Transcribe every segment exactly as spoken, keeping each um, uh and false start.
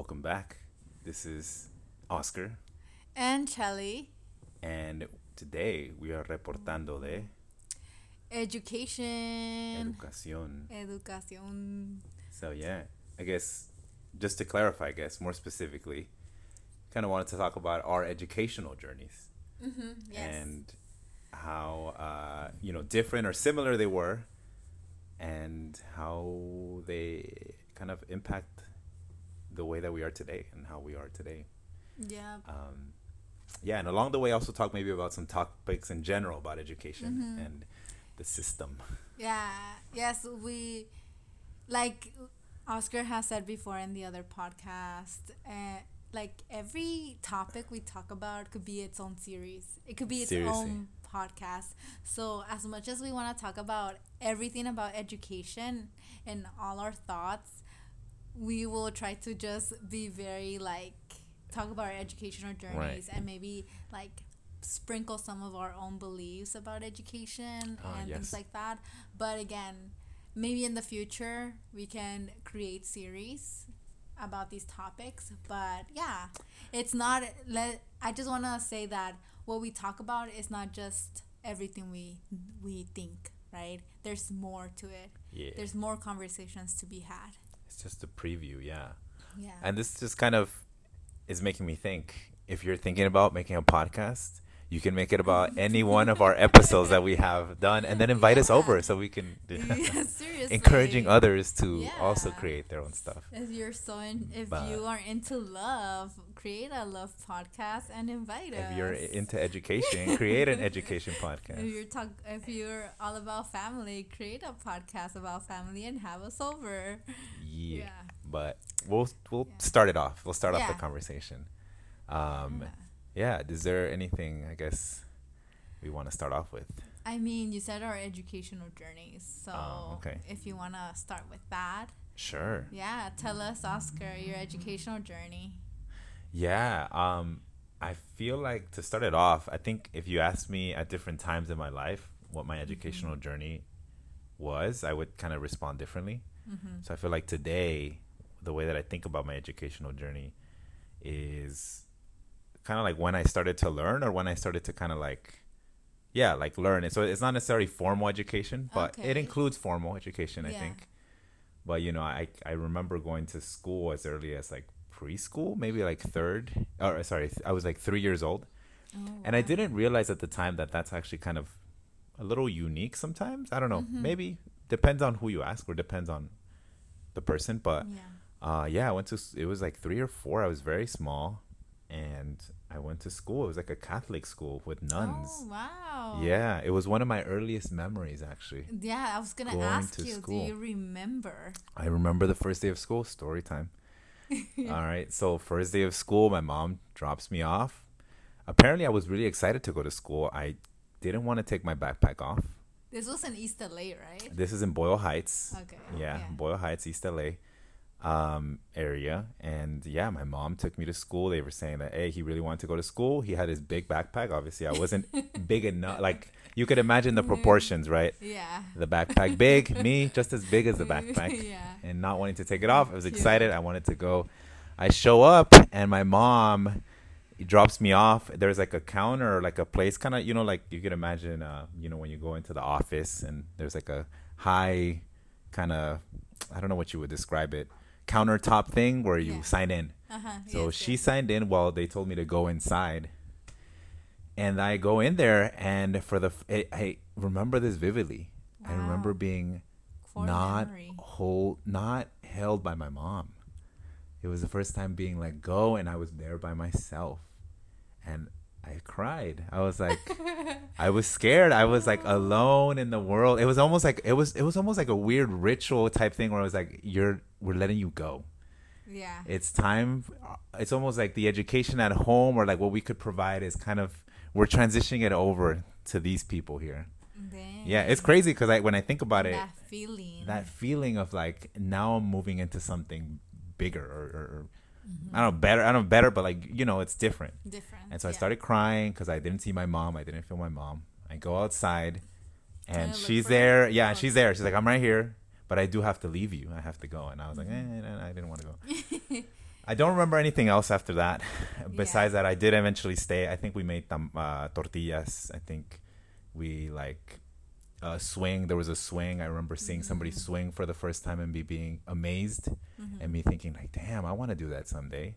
Welcome back. This is Oscar. And Chelly. And today we are reportando de... Education. Educación. Educación. So yeah, I guess just to clarify, I guess more specifically, kind of wanted to talk about our educational journeys. Mm-hmm, yes. And how, uh, you know, different or similar they were, and how they kind of impact the way that we are today and how we are today. Yeah. Um, yeah, and along the way, also talk maybe about some topics in general about education mm-hmm. and the system. Yeah. Yes, we, like Oscar has said before in the other podcast, uh, like every topic we talk about could be its own series. It could be its Seriously. own podcast. So as much as we want to talk about everything about education and all our thoughts, we will try to just be very like talk about our educational journeys right. and maybe like sprinkle some of our own beliefs about education uh, and yes. things like that. But again, maybe in the future we can create series about these topics, but yeah, it's not let I just want to say that what we talk about is not just everything we we think, right? There's more to it. Yeah. There's more conversations to be had. It's just a preview. Yeah. Yeah. And this just kind of is making me think, if you're thinking about making a podcast, you can make it about any one of our episodes that we have done, and then invite yeah. us over so we can yeah, encouraging others to yeah. also create their own stuff. If you're so in, if but you are into love, create a love podcast and invite us. If you're into education, create an education podcast. If you're talk, if you're all about family, create a podcast about family and have us over. Yeah, yeah. But we'll we'll yeah. start it off. We'll start yeah. off the conversation. Um, yeah. Yeah, is there anything, I guess, we want to start off with? I mean, you said our educational journeys, so um, okay. if you want to start with that. Sure. Yeah, tell us, Oscar, your educational journey. Yeah, um, I feel like to start it off, I think if you asked me at different times in my life what my educational mm-hmm. journey was, I would kind of respond differently. Mm-hmm. So I feel like today, the way that I think about my educational journey is... kind of like when I started to learn or when I started to kind of like, yeah, like learn it. So it's not necessarily formal education, but okay. it includes formal education, yeah. I think. But, you know, I, I remember going to school as early as like preschool, maybe like third. Or sorry, I was like three years old. Oh, and wow. I didn't realize at the time that that's actually kind of a little unique sometimes. I don't know. Mm-hmm. Maybe depends on who you ask or depends on the person. But yeah, uh, yeah I went to, it was like three or four. I was very small. And I went to school. It was like a Catholic school with nuns. Oh, wow. Yeah. It was one of my earliest memories, actually. Yeah, I was going to ask you, school. Do you remember? I remember the first day of school. Story time. All right. So first day of school, my mom drops me off. Apparently, I was really excited to go to school. I didn't want to take my backpack off. This was in East L A, right? This is in Boyle Heights. Okay. Yeah, yeah. Boyle Heights, East L A. Um, area. And yeah, my mom took me to school. They were saying that, hey, he really wanted to go to school. He had his big backpack. Obviously, I wasn't big enough. Like, you could imagine the proportions, right? Yeah. The backpack big, me just as big as the backpack. Yeah. And not wanting to take it off. I was excited. Yeah. I wanted to go. I show up and my mom drops me off. There's like a counter or like a place kind of, you know, like you could imagine, uh, you know, when you go into the office and there's like a high kind of, I don't know what you would describe it. Countertop thing where you yeah. sign in. Uh-huh. So yes, she yes. signed in while they told me to go inside. And I go in there and for the... I, I remember this vividly. Wow. I remember being Core not hold, not held by my mom. It was the first time being let go and I was there by myself. And I cried. I was like... I was scared. I was like alone in the world. It was almost like... It was, it was almost like a weird ritual type thing where I was like, you're... we're letting you go. Yeah. It's time. It's almost like the education at home or like what we could provide is kind of, we're transitioning it over to these people here. Dang. Yeah. It's crazy because I, when I think about it, that feeling, that feeling of like now I'm moving into something bigger or, or mm-hmm. I don't know, better. I don't know, better, but like, you know, it's different. Different. And so yeah. I started crying because I didn't see my mom. I didn't feel my mom. I go outside and she's there. Her. Yeah. Oh. She's there. She's like, I'm right here. But I do have to leave you. I have to go. And I was like, eh, I didn't want to go. I don't remember anything else after that. Besides yeah. that, I did eventually stay. I think we made tam- uh, tortillas. I think we like uh, swing. There was a swing. I remember seeing mm-hmm. somebody swing for the first time and me being amazed mm-hmm. and me thinking like, damn, I want to do that someday.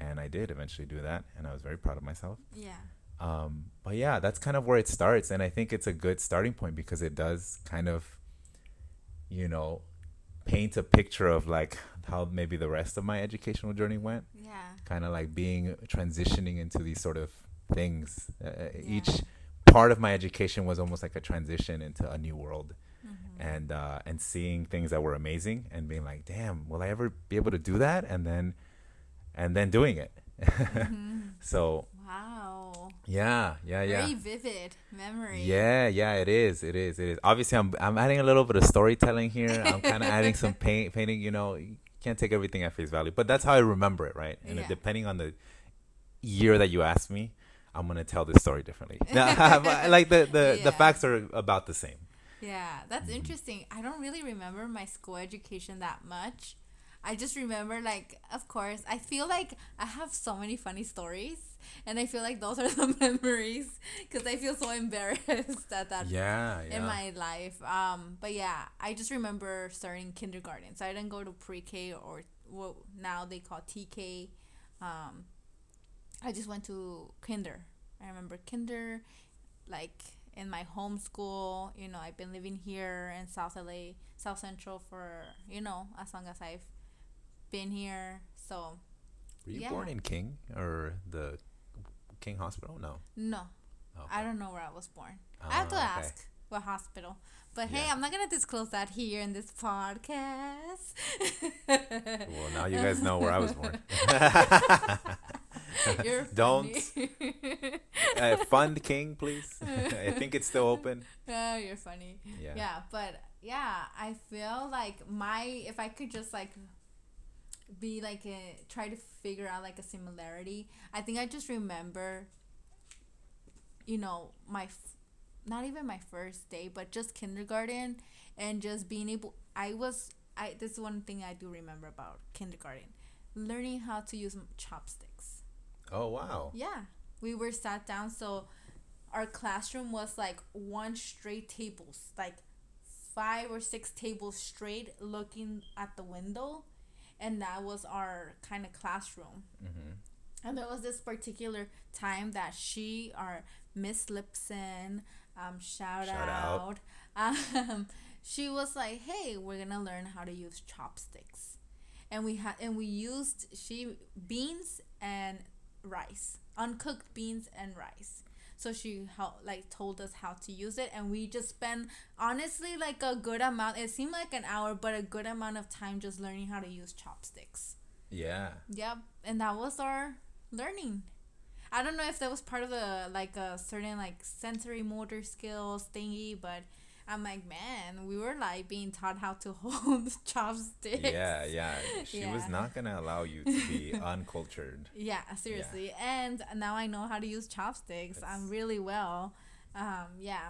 And I did eventually do that. And I was very proud of myself. Yeah. Um, but yeah, that's kind of where it starts. And I think it's a good starting point because it does kind of, you know, paint a picture of like how maybe the rest of my educational journey went. Yeah. Kind of like being transitioning into these sort of things. Uh, yeah. Each part of my education was almost like a transition into a new world. Mm-hmm. And uh, and seeing things that were amazing and being like, damn, will I ever be able to do that? And then and then doing it. Mm-hmm. So wow. Yeah, yeah, yeah. Very vivid memory. Yeah, yeah, it is. It is. It is. Obviously, I'm I'm adding a little bit of storytelling here. I'm kind of adding some paint, painting, you know. You can't take everything at face value, but that's how I remember it, right? And yeah. depending on the year that you ask me, I'm going to tell this story differently. Like the the, yeah. the facts are about the same. Yeah, that's interesting. I don't really remember my school education that much. I just remember, like, of course, I feel like I have so many funny stories, and I feel like those are the memories because I feel so embarrassed at that yeah, yeah. in my life. Um, but yeah, I just remember starting kindergarten, so I didn't go to pre-K or what now they call T K. Um, I just went to kinder. I remember kinder, like in my home school. You know, I've been living here in South L A, South Central for you know as long as I've been here. So were you yeah. born in King or the King Hospital? No. No. Okay. I don't know where I was born. Uh, I have to okay. ask what hospital. But yeah. hey, I'm not going to disclose that here in this podcast. Well, now you guys know where I was born. You're don't uh, fund King, please. I think it's still open. Oh, you're funny. Yeah. yeah, but yeah, I feel like my if I could just like be like a try to figure out like a similarity. I think I just remember, you know, my f- not even my first day, but just kindergarten and just being able. I was I this is one thing I do remember about kindergarten, learning how to use chopsticks. Oh wow! Yeah, we were sat down, so our classroom was like one straight tables, like five or six tables straight, looking at the window. And that was our kind of classroom. Mm-hmm. And there was this particular time that she, our Miss Lipson, um, shout, shout out, out. Um, she was like, hey, we're going to learn how to use chopsticks. And we had and we used she beans and rice, uncooked beans and rice. So she helped, like told us how to use it, and we just spent honestly like a good amount. It seemed like an hour, but a good amount of time just learning how to use chopsticks. Yeah. Yep, and that was our learning. I don't know if that was part of the like a certain like sensory motor skills thingy, but I'm like, man, we were like being taught how to hold chopsticks. Yeah, yeah. She yeah. was not gonna allow you to be uncultured. Yeah, seriously. Yeah. And now I know how to use chopsticks. That's... I'm really well. Um, yeah.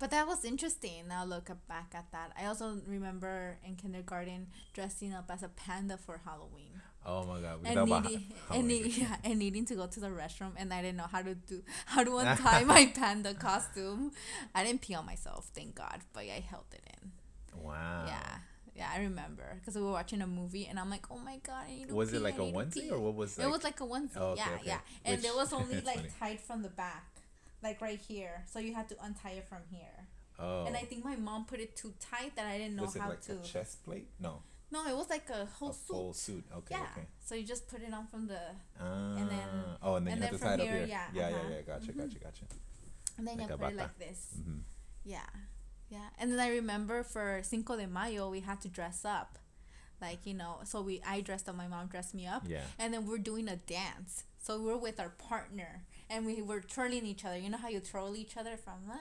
But that was interesting. Now look back at that. I also remember in kindergarten dressing up as a panda for Halloween. Oh my God! We and needing, and, yeah, and needing to go to the restroom, and I didn't know how to do how to untie my panda costume. I didn't pee on myself, thank God, but I held it in. Wow. Yeah, yeah, I remember because we were watching a movie, and I'm like, oh my God, I need to was pee. It like I a onesie or what was? Like... It was like a onesie. Oh, okay, yeah, okay. yeah, and Which... it was only like funny. Tied from the back, like right here, so you had to untie it from here. Oh. And I think my mom put it too tight that I didn't know was how like to. Was it like a chest plate? No. No, it was like a whole a suit. A full suit, okay, yeah. okay. So you just put it on from the... Uh, and then, oh, and then and you have to tie it up here. Yeah, yeah, uh-huh. yeah, yeah, gotcha, mm-hmm. gotcha, gotcha. And then like you put it like this. Mm-hmm. Yeah, yeah. And then I remember for Cinco de Mayo, we had to dress up. Like, you know, so we I dressed up, my mom dressed me up. Yeah. And then we're doing a dance. So we're with our partner. And we were twirling each other. You know how you twirl each other from... Uh,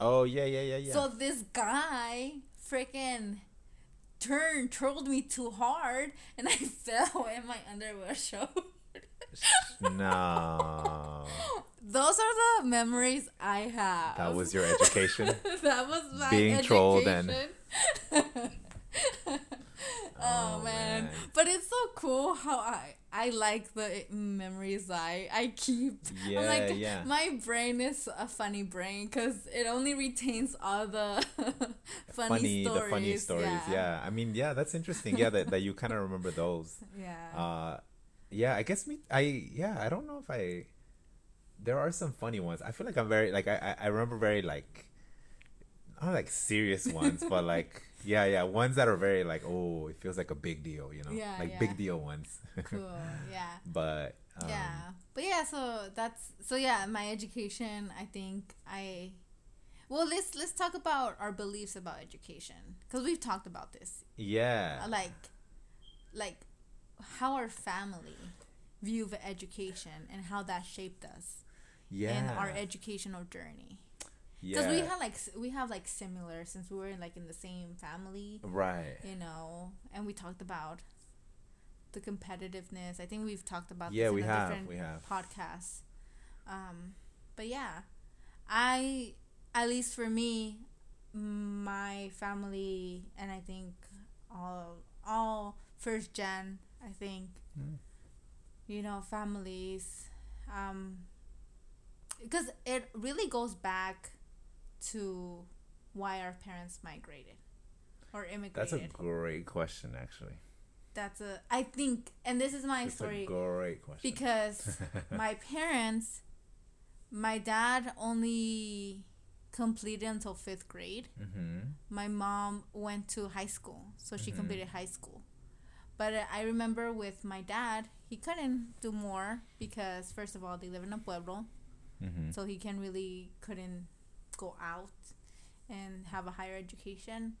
oh, yeah, yeah, yeah, yeah. So this guy freaking... turned, twirled me too hard, and I fell in my underwear showed. No. Those are the memories I have. That was your education? That was my Being education. Being trolled and... Oh, oh man. man. But it's so cool how I I like the memories I I keep. Yeah, I'm like, yeah. My brain is a funny brain because it only retains all the funny, funny stories. The funny stories, yeah. yeah. I mean, yeah, that's interesting. Yeah, that, that you kind of remember those. Yeah. Uh, yeah, I guess me, I, yeah, I don't know if I, there are some funny ones. I feel like I'm very, like, I, I remember very, like, not like serious ones, but like, yeah, yeah, ones that are very like, oh, it feels like a big deal, you know, yeah, like yeah. big deal ones. Cool, yeah. But um, yeah, but yeah, so that's so yeah. My education, I think I, well, let's let's talk about our beliefs about education because we've talked about this. Yeah. Like, like, how our family view of education and how that shaped us. Yeah. In our educational journey. Because yeah. we had like we have like similar since we were in like in the same family, right? You know, and we talked about the competitiveness. I think we've talked about yeah, this we in a have, different we have. podcasts. Um, but yeah, I at least for me, my family and I think all all first gen. I think mm. you know families, um, because it really goes back to why our parents migrated or immigrated. That's a great question, actually. That's a, I think, and this is my That's story. A great question. Because my parents, my dad only completed until fifth grade. Mm-hmm. My mom went to high school, so she mm-hmm. completed high school. But I remember with my dad, he couldn't do more because, first of all, they live in a pueblo, mm-hmm. so he can really couldn't go out and have a higher education.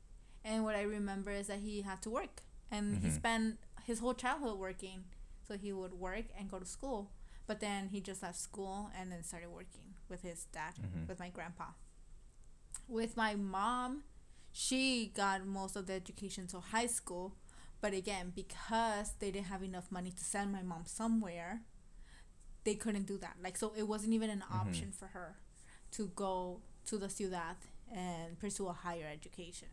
And what I remember is that he had to work, and mm-hmm. he spent his whole childhood working. So he would work and go to school, but then he just left school and then started working with his dad, mm-hmm. with my grandpa. With my mom, she got most of the education till high school, but again, because they didn't have enough money to send my mom somewhere, they couldn't do that. Like, so it wasn't even an mm-hmm. option for her to go to the ciudad and pursue a higher education.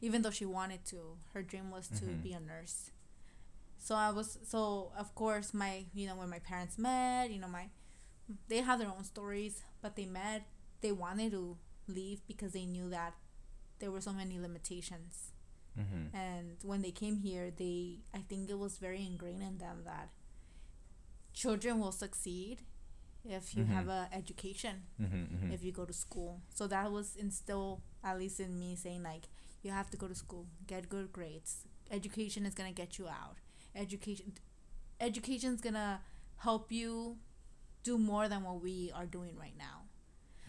Even though she wanted to, her dream was to mm-hmm. be a nurse. So I was, so of course my, you know, when my parents met, you know, my, they have their own stories, but they met, they wanted to leave because they knew that there were so many limitations. Mm-hmm. And when they came here, they, I think it was very ingrained in them that children will succeed if you mm-hmm. have a education, mm-hmm, mm-hmm. if you go to school. So that was instilled, at least in me, saying like, you have to go to school, get good grades. Education is going to get you out. Education education is going to help you do more than what we are doing right now.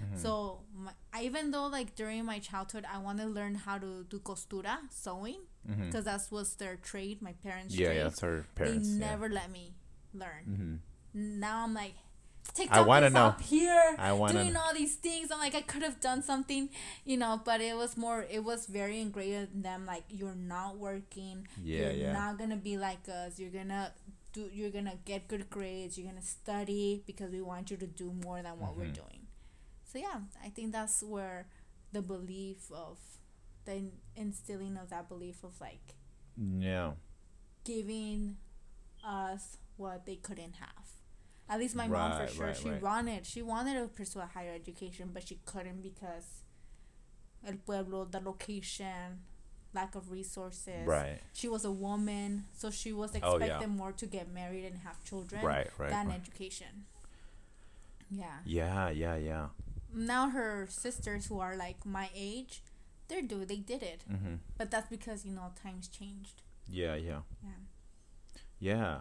Mm-hmm. So my, I, even though like during my childhood, I wanted to learn how to do costura, sewing, because mm-hmm. that was their trade, my parents' yeah, trade. Yeah, that's her parents. They never yeah. let me learn. Mm-hmm. Now I'm like, TikTok I is know. up here I doing know. all these things. I'm like, I could have done something, you know, but it was more, it was very ingrained in them. Like, you're not working. Yeah, you're yeah. not going to be like us. You're going to do, you're going to get good grades. You're going to study because we want you to do more than what mm-hmm. we're doing. So yeah, I think that's where the belief of the instilling of that belief of like, yeah, giving us what they couldn't have. At least my right, mom for sure. Right, she right. wanted she wanted to pursue a higher education, but she couldn't because el pueblo, the location, lack of resources. Right. She was a woman, so she was expected oh, yeah. more to get married and have children right, right, than right. education. Yeah. Yeah, yeah, yeah. Now her sisters who are like my age, they're do they did it. Mm-hmm. But that's because, you know, times changed. Yeah, yeah. Yeah. Yeah.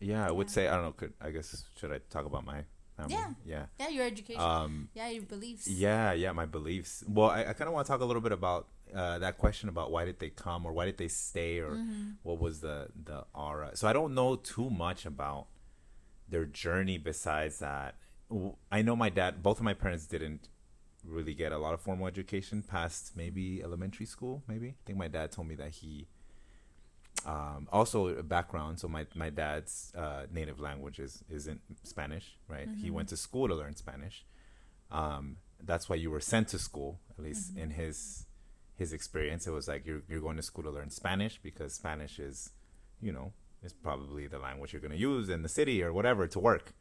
Yeah, I would yeah. say, I don't know, could I guess, should I talk about my family? Yeah. Yeah, yeah your education. Um, yeah, your beliefs. Yeah, yeah, my beliefs. Well, I, I kind of want to talk a little bit about uh, that question about why did they come or why did they stay or mm-hmm. what was the, the aura. So I don't know too much about their journey besides that. I know my dad, both of my parents didn't really get a lot of formal education past maybe elementary school, maybe. I think my dad told me that he... Um, also a background, so my, my dad's uh, native language is, isn't Spanish, right? Mm-hmm. He went to school to learn Spanish. Um, that's why you were sent to school, at least mm-hmm. in his his experience. It was like, you're you're going to school to learn Spanish because Spanish is, you know, is probably the language you're going to use in the city or whatever to work.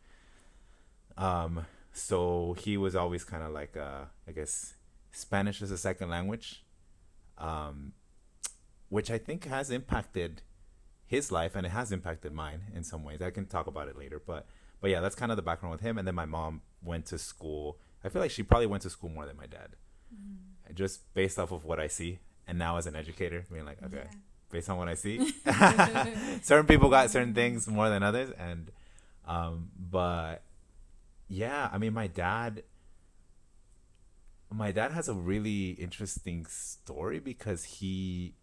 Um, so he was always kind of like, uh, I guess, Spanish as a second language, um, which I think has impacted his life, and it has impacted mine in some ways. I can talk about it later, but but yeah, that's kind of the background with him. And then my mom went to school. I feel like she probably went to school more than my dad, mm-hmm. just based off of what I see. And now as an educator, being like, okay, yeah. based on what I see, certain people got certain things more than others. And um, but yeah, I mean, my dad, my dad has a really interesting story because he,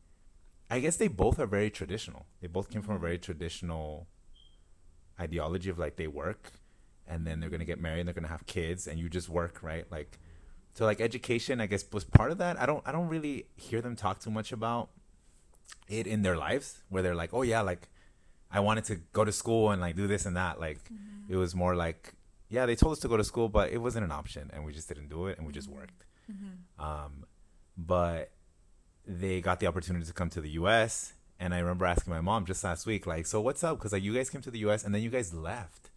I guess they both are very traditional. They both came from a very traditional ideology of like, they work and then they're going to get married and they're going to have kids and you just work, right? Like, so like education, I guess, was part of that. I don't, I don't really hear them talk too much about it in their lives where they're like, oh yeah, like I wanted to go to school and like do this and that. Like mm-hmm. it was more like, yeah, they told us to go to school, but it wasn't an option and we just didn't do it and we just worked. Mm-hmm. Um, but they got the opportunity to come to the U S and I remember asking my mom just last week, like, so what's up? Because like you guys came to the U S and then you guys left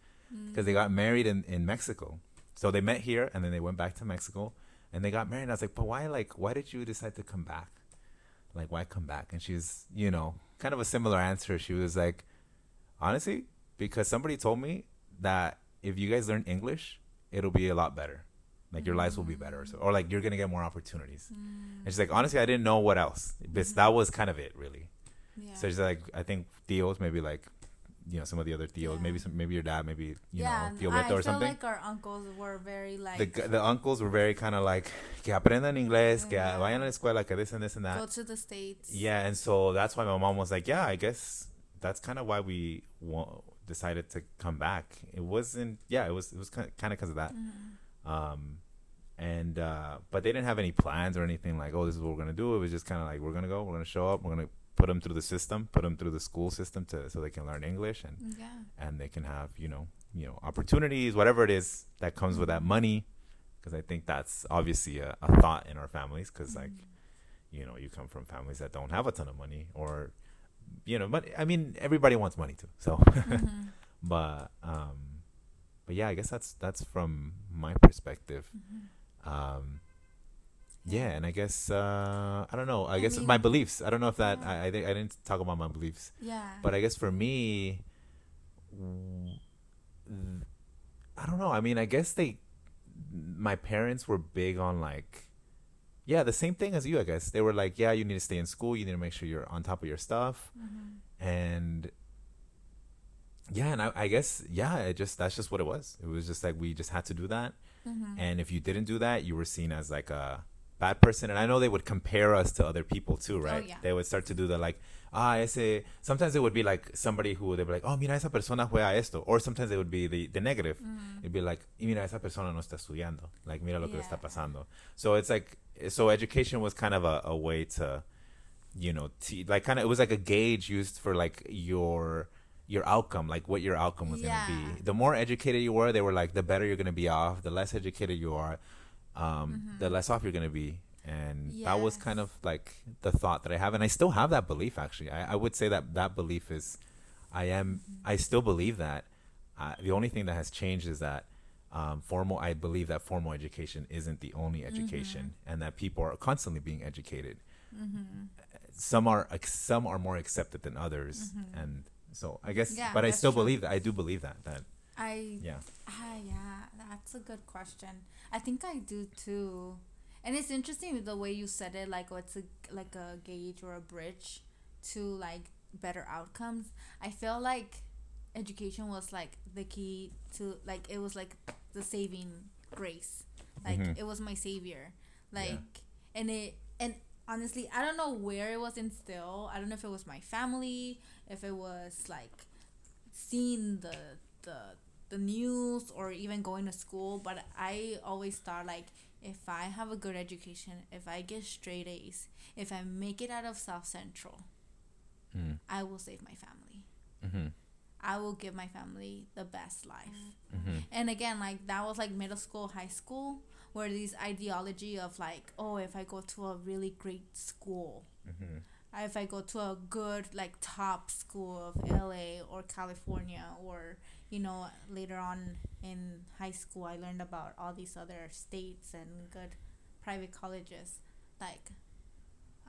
because mm. they got married in, in Mexico. So they met here and then they went back to Mexico and they got married. And I was like, but why, like, why did you decide to come back? Like, why come back? And she was, you know, kind of a similar answer. She was like, honestly, because somebody told me that if you guys learn English, it'll be a lot better. Like, your lives will be better. Or, so, or like, you're going to get more opportunities. Mm. And she's like, honestly, I didn't know what else. But mm-hmm. that was kind of it, really. Yeah. So she's like, I think Theos, maybe like, you know, some of the other Theos, yeah. maybe some, maybe your dad, maybe, you yeah, know, Tio Beto or something. I feel like our uncles were very like... The, the uncles were very kind of like, que aprendan inglés, mm-hmm. que vayan a la escuela, que this and this and that. Go to the States. Yeah, and so that's why my mom was like, yeah, I guess that's kind of why we wa- decided to come back. It wasn't, yeah, it was, it was kind of because of that. Mm-hmm. Um, and, uh, but they didn't have any plans or anything like, oh, this is what we're going to do. It was just kind of like, we're going to go, we're going to show up, we're going to put them through the system, put them through the school system to, so they can learn English and, yeah. and they can have, you know, you know, opportunities, whatever it is that comes mm-hmm. with that money. Cause I think that's obviously a, a thought in our families. Cause mm-hmm. like, you know, you come from families that don't have a ton of money or, you know, but I mean, everybody wants money too. So, mm-hmm. but, um, But yeah, I guess that's that's from my perspective. Mm-hmm. Um, yeah, and I guess uh, I don't know. I, I guess mean, my beliefs. I don't know if that yeah. I I, th- I didn't talk about my beliefs. Yeah. But I guess for me, I don't know. I mean, I guess they, my parents were big on like, yeah, the same thing as you. I guess they were like, yeah, you need to stay in school. You need to make sure you're on top of your stuff, mm-hmm. and. Yeah, and I, I guess, yeah, it just that's just what it was. It was just like we just had to do that. Mm-hmm. And if you didn't do that, you were seen as like a bad person. And I know they would compare us to other people too, right? Oh, yeah. They would start to do the like, ah, ese. Sometimes it would be like somebody who they would be like, oh, mira, esa persona juega esto. Or sometimes it would be the, the negative. Mm-hmm. It'd be like, mira, esa persona no está estudiando. Like, mira lo yeah. que está pasando. So it's like, so education was kind of a, a way to, you know, t- like kind of, it was like a gauge used for like your. your outcome, like what your outcome was yeah. going to be. The more educated you were, they were like, the better you're going to be off. The less educated you are, um, mm-hmm. the less off you're going to be. And yes. that was kind of like the thought that I have. And I still have that belief, actually. I, I would say that that belief is, I am, mm-hmm. I still believe that. Uh, the only thing that has changed is that um, formal, I believe that formal education isn't the only education mm-hmm. and that people are constantly being educated. Mm-hmm. Some are, some are more accepted than others. Mm-hmm. And so I guess, yeah, but I still true. believe that. I do believe that. That I yeah. Ah, yeah, that's a good question. I think I do too, and it's interesting the way you said it. Like, what's a like a gauge or a bridge to like better outcomes. I feel like education was like the key to like it was like the saving grace. Like mm-hmm. it was my savior. Like yeah. and it and. Honestly, I don't know where it was instilled. I don't know if it was my family, if it was like seeing the the the news or even going to school. But I always thought like, if I have a good education, if I get straight A's, if I make it out of South Central, mm. I will save my family. Mm-hmm. I will give my family the best life. Mm-hmm. And again, like, that was like middle school, high school, where this ideology of like, oh, if I go to a really great school, mm-hmm. if I go to a good, like, top school of L A or California, or, you know, later on in high school, I learned about all these other states and good private colleges. Like,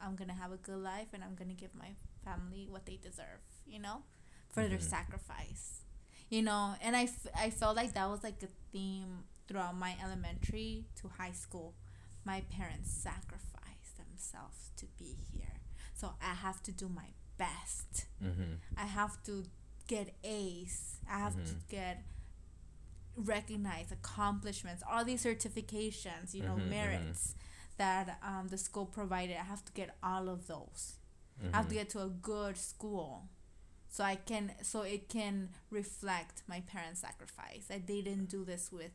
I'm going to have a good life, and I'm going to give my family what they deserve, you know, for mm-hmm. their sacrifice, you know. And I, f- I felt like that was like a theme throughout my elementary to high school. My parents sacrificed themselves to be here, so I have to do my best. Mm-hmm. I have to get A's. I have mm-hmm. to get recognized accomplishments, all these certifications, you know, mm-hmm, merits mm-hmm. that um, the school provided. I have to get all of those. Mm-hmm. I have to get to a good school, so I can, so it can reflect my parents' sacrifice, that they didn't do this with,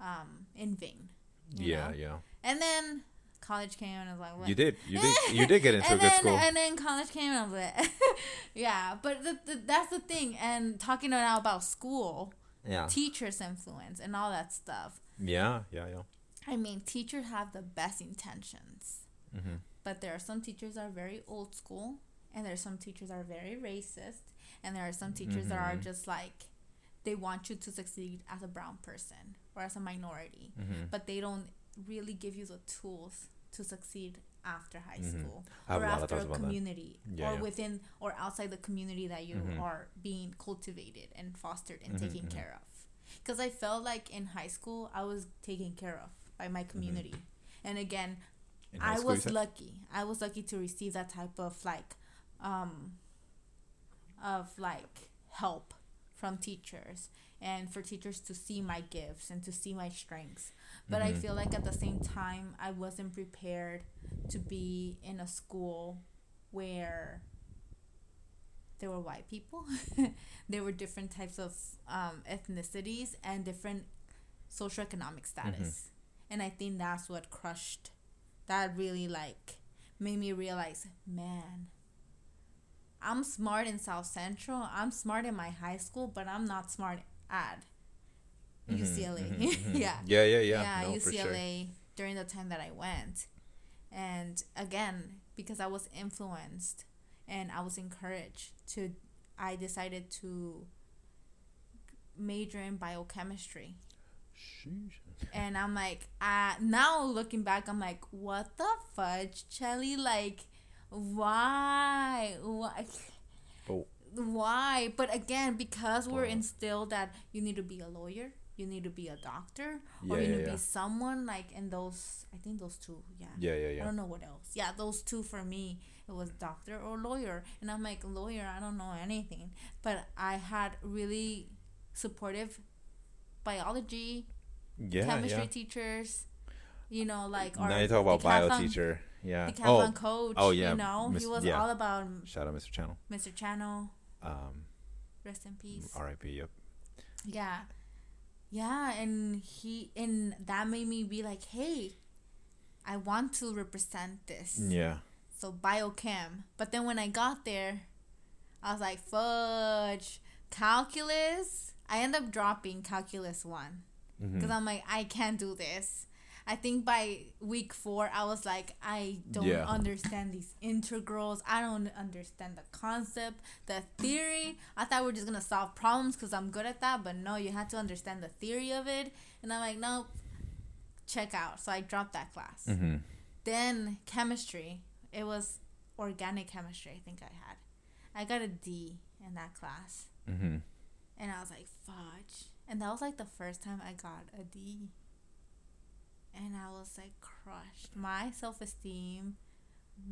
um, in vain. Yeah, know? Yeah. And then college came, and I was like, what? You did, you did, you did get into a good then, school. And then college came, and I was like, yeah. But the, the, that's the thing. And talking now about school, yeah, teachers' influence and all that stuff. Yeah, yeah, yeah. I mean, teachers have the best intentions, mm-hmm. but there are some teachers that are very old school, and there are some teachers that are very racist, and there are some teachers mm-hmm. that are just like, they want you to succeed as a brown person or as a minority, mm-hmm. but they don't really give you the tools to succeed after high mm-hmm. school or after a community yeah, or yeah. within or outside the community that you mm-hmm. are being cultivated and fostered and mm-hmm. taken care of. Because I felt like in high school, I was taken care of by my community. Mm-hmm. And again, I school, was lucky. I was lucky to receive that type of like, um, of like help from teachers, and for teachers to see my gifts and to see my strengths. But mm-hmm. I feel like at the same time, I wasn't prepared to be in a school where there were white people, there were different types of um, ethnicities and different socioeconomic status. Mm-hmm. And I think that's what crushed, that really like made me realize, man, I'm smart in South Central, I'm smart in my high school, but I'm not smart at mm-hmm, U C L A. Mm-hmm, mm-hmm. yeah. Yeah, yeah, yeah. Yeah, no, U C L A sure. during the time that I went. And again, because I was influenced and I was encouraged to, I decided to major in biochemistry. Sheesh. And I'm like, uh, now looking back, I'm like, what the fudge, Chelly? Like, why why oh. why but again, because we're instilled that you need to be a lawyer, you need to be a doctor, yeah, or you yeah, need to yeah. be someone like in those, I think those two yeah. yeah yeah yeah I don't know what else yeah those two for me, it was doctor or lawyer. And I'm like, lawyer, I don't know anything. But I had really supportive biology yeah, chemistry yeah. teachers, you know, like now our, you talk about bio teacher. Yeah. The oh. coach. Oh, yeah. You know, Miss, he was yeah. all about. Shout out, Mister Channel. Mister Channel. Um, Rest in peace. R I P Yep. Yeah, yeah, and he and that made me be like, hey, I want to represent this. Yeah. So biochem, but then when I got there, I was like, fudge, calculus. I end up dropping calculus one because mm-hmm. I'm like, I can't do this. I think by week four, I was like, I don't yeah. understand these integrals. I don't understand the concept, the theory. I thought we were just going to solve problems because I'm good at that. But no, you had to understand the theory of it. And I'm like, nope, check out. So I dropped that class. Mm-hmm. Then chemistry. It was organic chemistry, I think I had. I got a D in that class. Mm-hmm. And I was like, fudge. And that was like the first time I got a D. And I was like crushed. My self-esteem,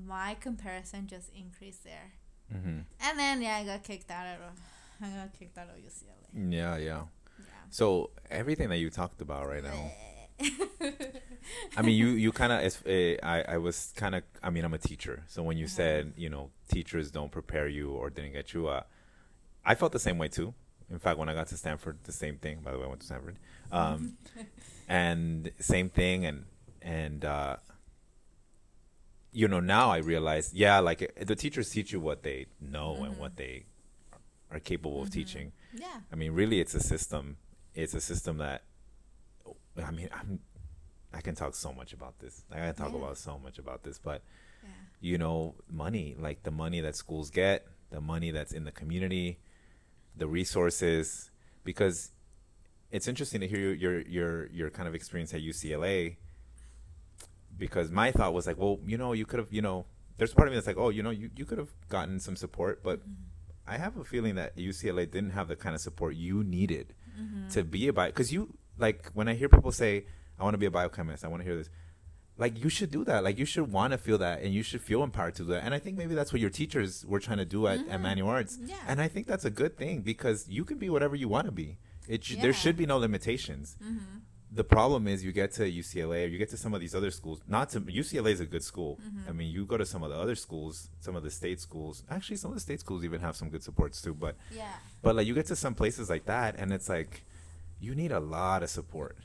my comparison just increased there. Mm-hmm. And then yeah, I got kicked out of I got kicked out of U C L A. Yeah, yeah. yeah. So everything that you talked about right now. I mean, you you kind of. Uh, I I was kind of. I mean, I'm a teacher. So when you uh-huh. said, you know, teachers don't prepare you or didn't get you, uh, I felt the same way too. In fact, when I got to Stanford, the same thing. By the way, I went to Stanford. Um, and same thing. And, and uh, you know, now I realize, yeah, like the teachers teach you what they know mm-hmm. and what they are capable mm-hmm. of teaching. Yeah. I mean, really, it's a system. It's a system that, I mean, I'm, I can talk so much about this. I can talk yeah. about so much about this, but, yeah. you know, money, like the money that schools get, the money that's in the community, the resources, because it's interesting to hear your your your kind of experience at U C L A, because my thought was like, well, you know, you could have, you know, there's part of me that's like, oh, you know, you, you could have gotten some support, but mm-hmm. I have a feeling that U C L A didn't have the kind of support you needed mm-hmm. to be a bio, because you, like, when I hear people say, I want to be a biochemist, I want to hear this, like, you should do that. Like, you should want to feel that, and you should feel empowered to do that. And I think maybe that's what your teachers were trying to do at, mm-hmm. at Manual Arts. Yeah. And I think that's a good thing, because you can be whatever you want to be. It sh- yeah. There should be no limitations. Mm-hmm. The problem is you get to U C L A or you get to some of these other schools. Not to U C L A is a good school. Mm-hmm. I mean, you go to some of the other schools, some of the state schools. Actually, some of the state schools even have some good supports too. But yeah. But like you get to some places like that, and it's like you need a lot of support.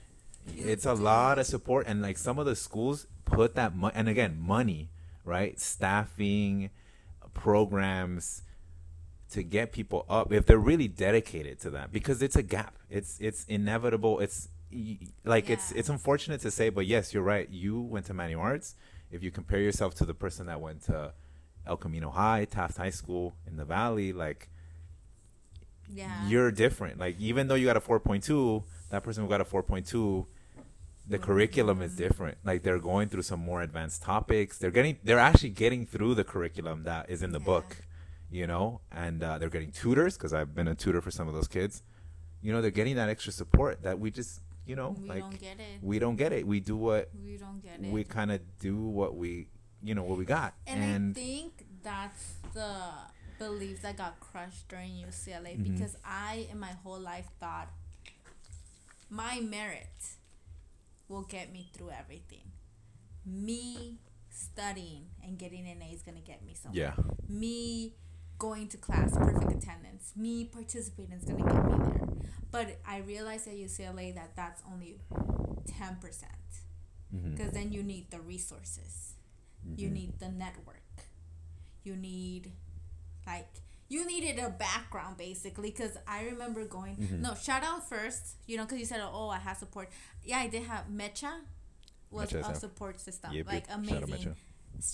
It's a lot of support, and like some of the schools put that money, and again, money, right? Staffing, programs, to get people up if they're really dedicated to that, because it's a gap. It's it's inevitable. It's like yeah. it's it's unfortunate to say, but yes, you're right. You went to Manual Arts. If you compare yourself to the person that went to El Camino High, Taft High School in the Valley, like yeah. you're different. Like even though you got a four point two, that person who got a four point two, the mm-hmm. curriculum is different. Like they're going through some more advanced topics. They're getting they're actually getting through the curriculum that is in the yeah. book. You know, and uh, they're getting tutors, because I've been a tutor for some of those kids. You know, they're getting that extra support that we just, you know, we like don't get it. we don't get it. We do what we don't get it. We kind of do what we, you know, what we got. And, and I think that's the belief that got crushed during U C L A mm-hmm. because I, in my whole life, thought my merit will get me through everything. Me studying and getting an A is gonna get me somewhere. Yeah. Me going to class, perfect attendance, me participating is going to get me there. But I realized at U C L A that that's only ten percent. Mm-hmm. Because then you need the resources. Mm-hmm. You need the network. You need, like, you needed a background, basically, because I remember going, mm-hmm. no, shout out first, you know, because you said, oh, I have support. Yeah, I did have Mecha was Mecha a support system. Yep, like, yep. Amazing.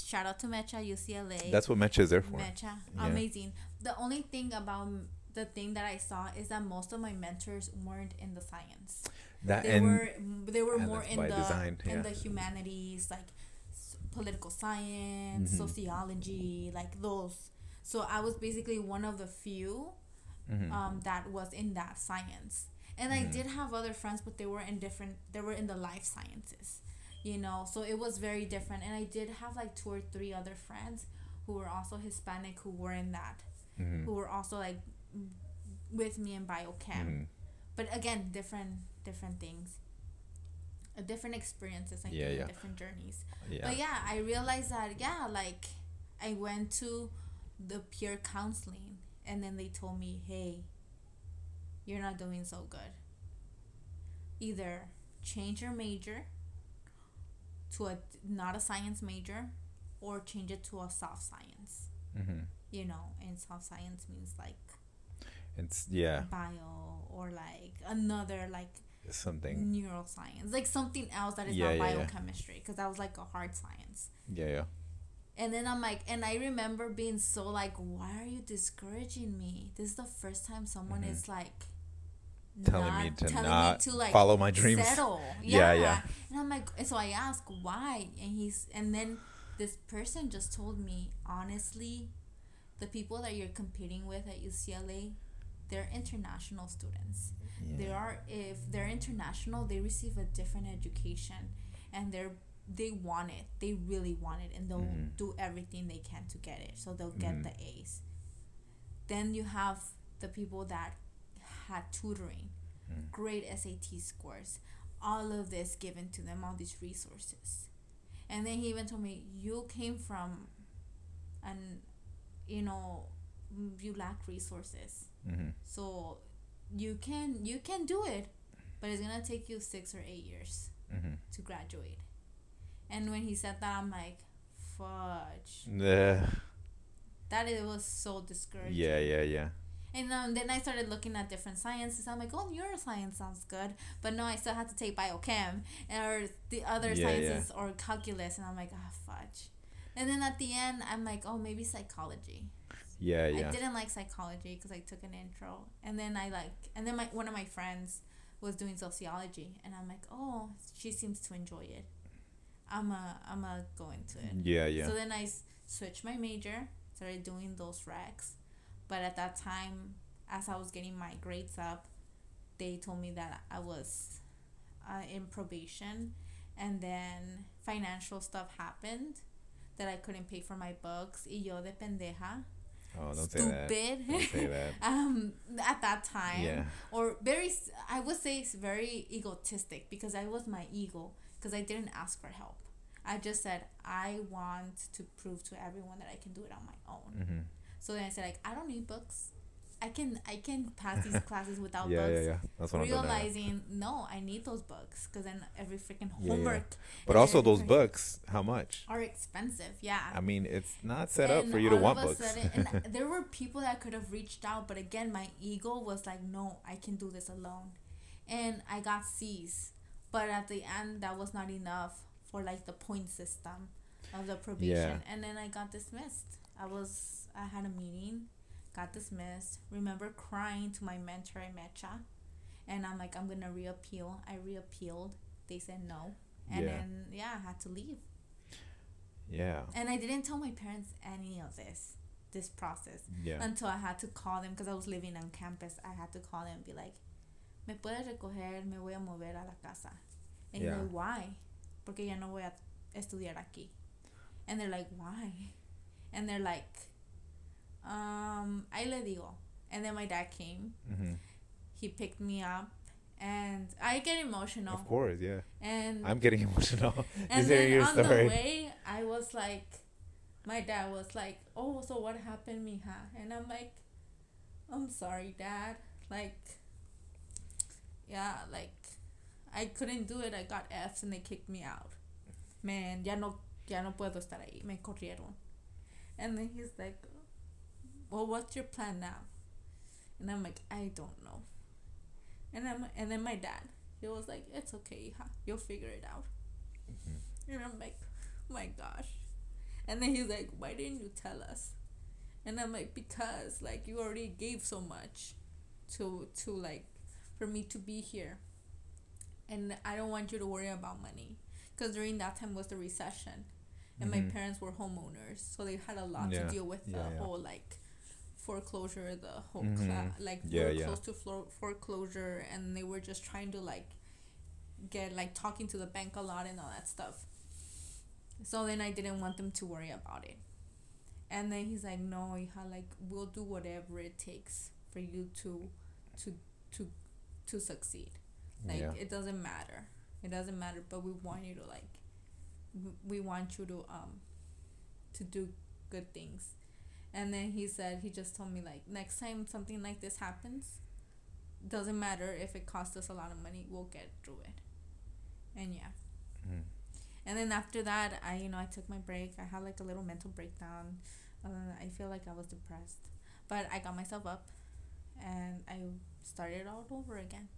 Shout out to Mecha, U C L A. That's what Mecha is there for. Mecha, yeah. Amazing. The only thing about the thing that I saw is that most of my mentors weren't in the science. That they and were they were more in the design, yeah. in the humanities, like political science, mm-hmm. sociology, like those. So I was basically one of the few mm-hmm. um, that was in that science, and mm-hmm. I did have other friends, but they were in different. They were in the life sciences. You know, so it was very different. And I did have like two or three other friends who were also Hispanic who were in that, mm-hmm. who were also like with me in biochem. Mm-hmm. But again, different different things, uh, different experiences, like yeah, yeah. different journeys. Yeah. But yeah, I realized that, yeah, like I went to the peer counseling and then they told me, hey, you're not doing so good. Either change your major to a not a science major, or change it to a soft science. Mm-hmm. You know, and soft science means like it's yeah bio or like another like something neuroscience, like something else that is yeah, not yeah, biochemistry, because yeah. that was like a hard science. Yeah, yeah. And then I'm like, and I remember being so like, why are you discouraging me? This is the first time someone mm-hmm. is like telling not, me to telling not me to, like, follow my dreams. Settle. Yeah, yeah, yeah. And I'm like, so I ask why, and he's, and then this person just told me, honestly, the people that you're competing with at U C L A, they're international students. Yeah. They are, if they're international, they receive a different education, and they're they want it. They really want it, and they'll mm-hmm. do everything they can to get it. So they'll get mm-hmm. the A's. Then you have the people that had tutoring, mm. great S A T scores, all of this given to them, all these resources. And then he even told me, you came from and you know you lack resources, mm-hmm. so you can you can do it, but it's gonna take you six or eight years mm-hmm. to graduate. And when he said that, I'm like, fudge. Yeah. That it was so discouraging. Yeah yeah yeah And um, then I started looking at different sciences. I'm like, oh, neuroscience sounds good. But no, I still had to take biochem or the other yeah, sciences yeah. or calculus. And I'm like, ah, oh, fudge. And then at the end, I'm like, oh, maybe psychology. Yeah, yeah. I didn't like psychology because I took an intro. And then I like, and then my one of my friends was doing sociology. And I'm like, oh, she seems to enjoy it. I'm a, I'm a go into it. Yeah, yeah. So then I s- switched my major, started doing those recs. But at that time, as I was getting my grades up, they told me that I was uh, in probation. And then financial stuff happened that I couldn't pay for my books. Y yo de pendeja. Oh, don't Stupid. Say that. Don't say that. um, at that time. Yeah. Or very, I would say it's very egotistic because I was my ego. Because I didn't ask for help. I just said, I want to prove to everyone that I can do it on my own. Mm-hmm. So then I said, like, I don't need books. I can I can pass these classes without yeah, books. Yeah, yeah, that's what Realizing, I'm Realizing, no, I need those books. Because then every freaking homework. Yeah, yeah. But also those books, how much? Are expensive, yeah. I mean, it's not set and up for you to want books. Sudden, and there were people that could have reached out. But again, my ego was like, no, I can do this alone. And I got C's. But at the end, that was not enough for, like, the point system of the probation. Yeah. And then I got dismissed. I was, I had a meeting, got dismissed. Remember crying to my mentor at Mecha. And I'm like, I'm going to reappeal. I reappealed. They said no. And yeah. then, yeah, I had to leave. Yeah. And I didn't tell my parents any of this, this process. Yeah. Until I had to call them, because I was living on campus. I had to call them and be like, me puedes recoger, me voy a mover a la casa. And yeah. you're like, why? Porque ya no voy a estudiar aquí. And they're like, why? And they're like, um, ahí le digo. And then my dad came. Mm-hmm. He picked me up. And I get emotional. Of course, yeah. And I'm getting emotional. And then your on story. The way, I was like, my dad was like, oh, so what happened, mija? And I'm like, I'm sorry, Dad. Like... Yeah, like, I couldn't do it. I got F's and they kicked me out. Man, ya no, ya no puedo estar ahí. Me corrieron. And then he's like, well, what's your plan now? And I'm like, I don't know. And I'm, and then my dad, he was like, it's okay, hija. You'll figure it out. Mm-hmm. And I'm like, oh my gosh. And then he's like, why didn't you tell us? And I'm like, because, like, you already gave so much to, to like, for me to be here, and I don't want you to worry about money, because during that time was the recession, and mm-hmm. my parents were homeowners, so they had a lot yeah. to deal with yeah, the yeah. whole like foreclosure, the whole mm-hmm. cla- like yeah, we were yeah. close to flo- foreclosure, and they were just trying to like get like talking to the bank a lot and all that stuff. So then I didn't want them to worry about it, and then he's like, no, hija, like we'll do whatever it takes for you to to to. to succeed, like yeah. it doesn't matter it doesn't matter but we want you to like we want you to um to do good things. And then he said, he just told me like, next time something like this happens, doesn't matter if it costs us a lot of money, we'll get through it. And yeah mm. and then after that, I you know I took my break. I had like a little mental breakdown. uh, I feel like I was depressed, but I got myself up and I started all over again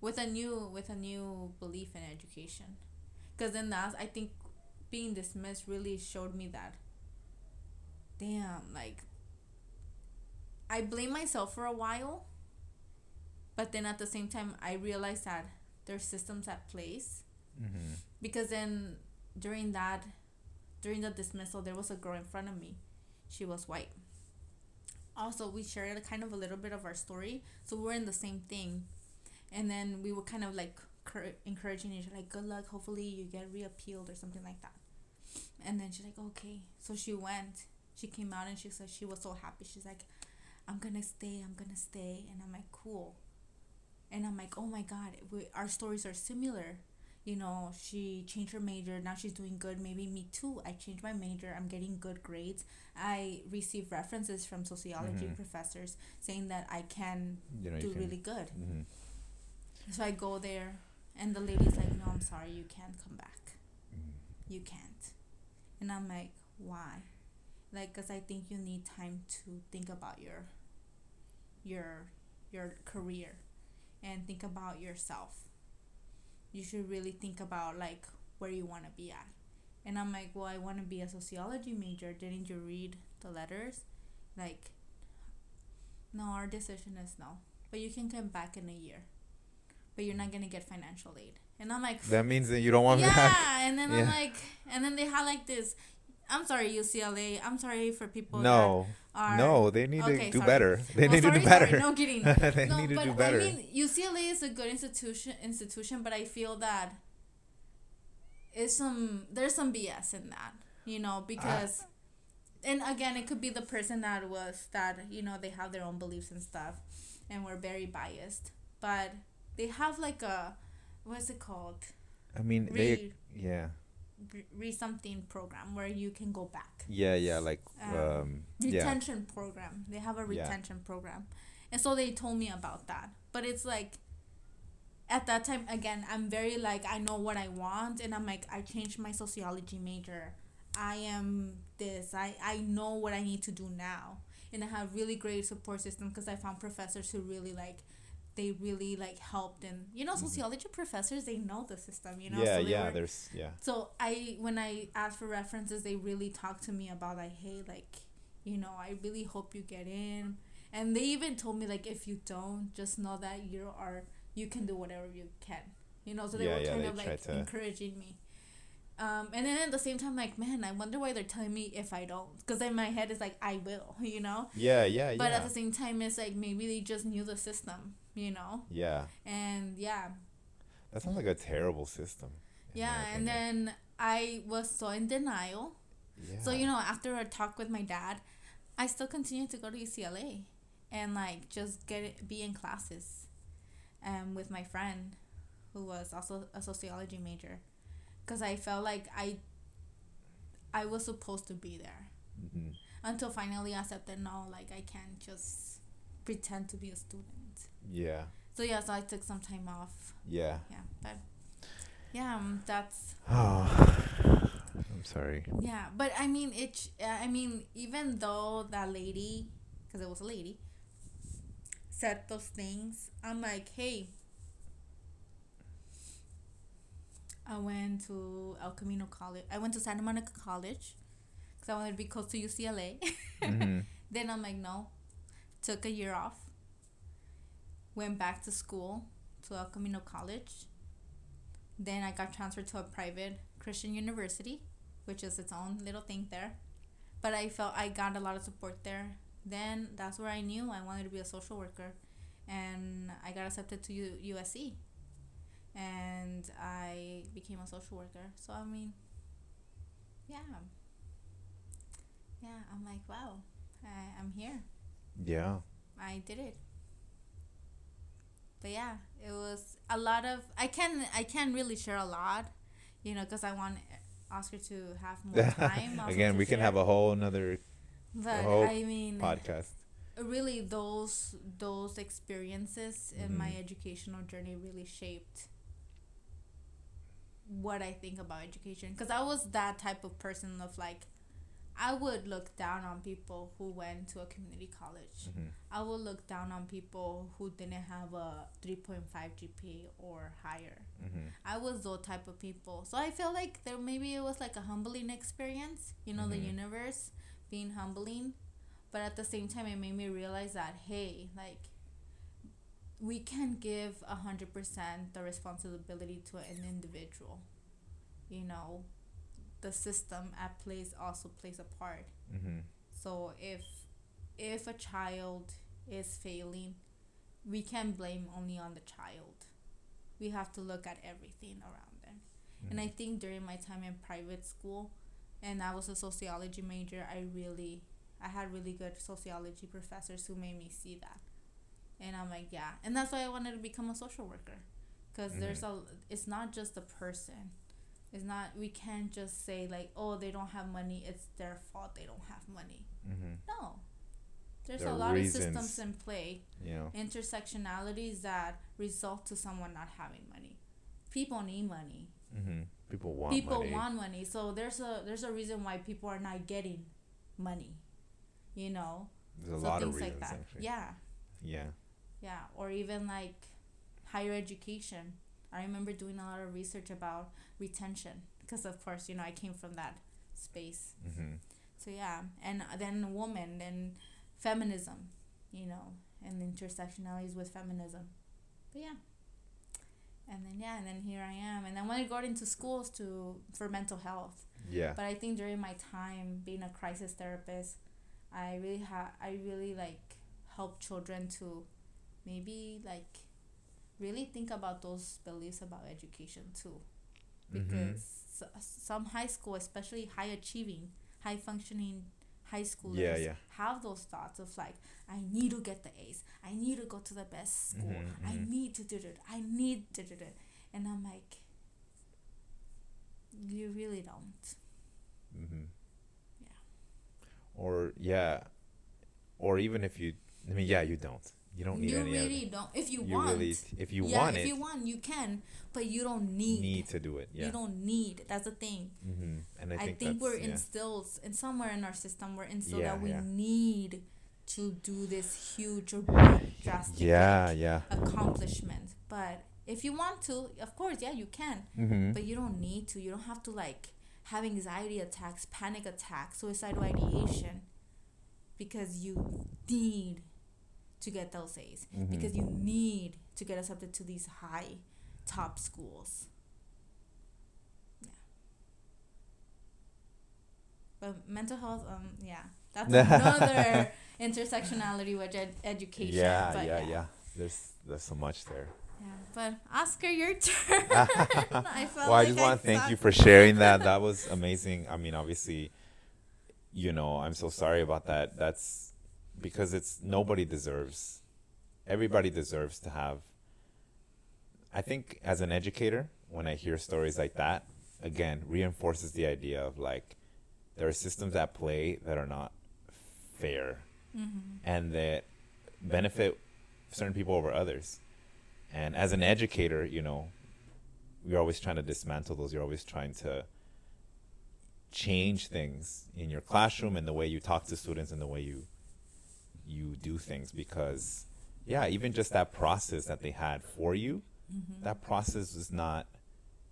with a new with a new belief in education. Because then that's, I think being dismissed really showed me that, damn, like I blame myself for a while, but then at the same time I realized that there's systems at place. Mm-hmm. Because then during that during the dismissal, there was a girl in front of me. She was white. Also, we shared a kind of a little bit of our story, so we were in the same thing. And then we were kind of like cur- encouraging each other, like, good luck, hopefully you get reappealed or something like that. And then she's like, okay. So she went, she came out, and she said she was so happy. She's like, I'm gonna stay, I'm gonna stay. And I'm like, cool. And I'm like, oh my god, we, our stories are similar. You know, she changed her major. Now she's doing good. Maybe me too. I changed my major. I'm getting good grades. I receive references from sociology mm-hmm. professors saying that I can you know, do can. really good. Mm-hmm. So I go there, and the lady's like, no, I'm sorry. You can't come back. You can't. And I'm like, why? Like, because I think you need time to think about your your your career and think about yourself. You should really think about, like, where you want to be at. And I'm like, well, I want to be a sociology major. Didn't you read the letters? Like, no, our decision is no. But you can come back in a year. But you're not going to get financial aid. And I'm like... That means that you don't want yeah, back. Yeah, and then yeah. I'm like... And then they had like this... I'm sorry, U C L A. I'm sorry for people no. that are... No, they need okay, to do sorry. better. They oh, need sorry, to do better. Sorry, no kidding. they no, need to but do better. I mean, U C L A is a good institution, institution, but I feel that... It's some there's some B S in that, you know, because, I, and again, it could be the person that was that, you know, they have their own beliefs and stuff, and we're very biased, but they have like a, what's it called? I mean, re, they, yeah. Re, re something program where you can go back. Yeah, yeah, like. Um, um, retention yeah. program. They have a retention yeah. program. And so they told me about that, but it's like. At that time, again, I'm very, like, I know what I want. And I'm like, I changed my sociology major. I am this. I, I know what I need to do now. And I have really great support system because I found professors who really, like, they really, like, helped. And, you know, sociology mm-hmm. professors, they know the system, you know? Yeah, so yeah, were, there's, yeah. So I, when I asked for references, they really talked to me about, like, hey, like, you know, I really hope you get in. And they even told me, like, if you don't, just know that you are... You can do whatever you can, you know. So they yeah, were kind yeah, of like to... encouraging me, um, and then at the same time, like, man, I wonder why they're telling me if I don't, because in my head it's like I will, you know. Yeah, yeah, but yeah. But at the same time, it's like maybe they just knew the system, you know. Yeah. And yeah. That sounds like a terrible system. Yeah, and then I was so in denial. Yeah. So you know, after a talk with my dad, I still continued to go to U C L A, and like just get it, be in classes. Um, with my friend who was also a sociology major, because I felt like I I was supposed to be there mm-hmm. until finally I accepted no, like I can't just pretend to be a student. Yeah. So yeah, so I took some time off. Yeah. Yeah, but yeah, um, that's. Oh, I'm sorry. Yeah, but I mean it. Uh, I mean, even though that lady, because it was a lady. Said those things, I'm like, hey, I went to El Camino College. I went to Santa Monica College because I wanted to be close to U C L A. Mm-hmm. Then I'm like, no. Took a year off. Went back to school to El Camino College. Then I got transferred to a private Christian university, which is its own little thing there. But I felt I got a lot of support there. Then that's where I knew I wanted to be a social worker, and I got accepted to U- USC, and I became a social worker. So I mean, yeah, yeah. I'm like, wow, I, I'm here. Yeah. I did it. But yeah, it was a lot of. I can I can really share a lot, you know, because I want Oscar to have more time. Again, we share. Can have a whole another. But I mean, podcast. Really, those those experiences mm-hmm. in my educational journey really shaped what I think about education. Because I was that type of person of like, I would look down on people who went to a community college. Mm-hmm. I would look down on people who didn't have a three point five G P A or higher. Mm-hmm. I was those type of people. So I feel like there maybe it was like a humbling experience, you know, mm-hmm. the universe. Being humbling, but at the same time it made me realize that hey, like we can give a hundred percent the responsibility to an individual, you know. The system at play also plays a part. Mm-hmm. So if if a child is failing, we can't blame only on the child. We have to look at everything around them. Mm-hmm. And I think during my time in private school, and I was a sociology major, I really, I had really good sociology professors who made me see that. And I'm like, yeah. And that's why I wanted to become a social worker. Because mm-hmm. there's a, it's not just the person. It's not, we can't just say like, oh, they don't have money. It's their fault they don't have money. Mm-hmm. No. There's there a lot reasons. Of systems in play. Yeah. Intersectionalities that result to someone not having money. People need money. Mm-hmm. People want people money. want money. So there's a there's a reason why people are not getting money, you know. There's a so lot of reasons. Like that. Yeah. Yeah. Yeah, or even like higher education. I remember doing a lot of research about retention because, of course, you know, I came from that space. Mm-hmm. So, yeah. And then women and feminism, you know, and the intersectionalities with feminism. But, yeah. And then, yeah, and then here I am. And I wanted to go into schools to for mental health. Yeah. But I think during my time being a crisis therapist, I really, ha- I really like, help children to maybe, like, really think about those beliefs about education, too. Because mm-hmm. s- some high school, especially high-achieving, high-functioning high schoolers yeah, yeah. have those thoughts of, like, I need to get the A's. I need to go to the best school. Mm-hmm, I mm-hmm. need to do it. I need to do it. And I'm like, you really don't. Mm-hmm. Yeah. Or, yeah. Or even if you... I mean, yeah, you don't. You don't need you any. You really other. Don't. If you, you want, really, if you yeah, want if it, if you want, you can. But you don't need. Need to do it. Yeah. You don't need. That's the thing. Mm-hmm. And I think, I think we're instilled, yeah. and somewhere in our system, we're instilled yeah, that we yeah. need to do this huge or drastic yeah, yeah. accomplishment. But if you want to, of course, yeah, you can. Mm-hmm. But you don't need to. You don't have to like have anxiety attacks, panic attacks, suicidal ideation. Because you need to get those A's. Mm-hmm. Because you need to get accepted to these high top schools. Yeah. But mental health, um, yeah. That's another intersectionality with ed- education. Yeah, but yeah, yeah, yeah. There's there's so much there. Yeah. But Oscar, your turn. I felt well, I just like want to thank you for sharing that. That was amazing. I mean, obviously... You know, I'm so sorry about that. That's because it's nobody deserves. Everybody deserves to have. I think as an educator, when I hear stories like that, again, reinforces the idea of like there are systems at play that are not fair mm-hmm. and that benefit certain people over others. And as an educator, you know, you're always trying to dismantle those. You're always trying to change things in your classroom and the way you talk to students and the way you you do things, because yeah even just that process that they had for you, mm-hmm. that process was not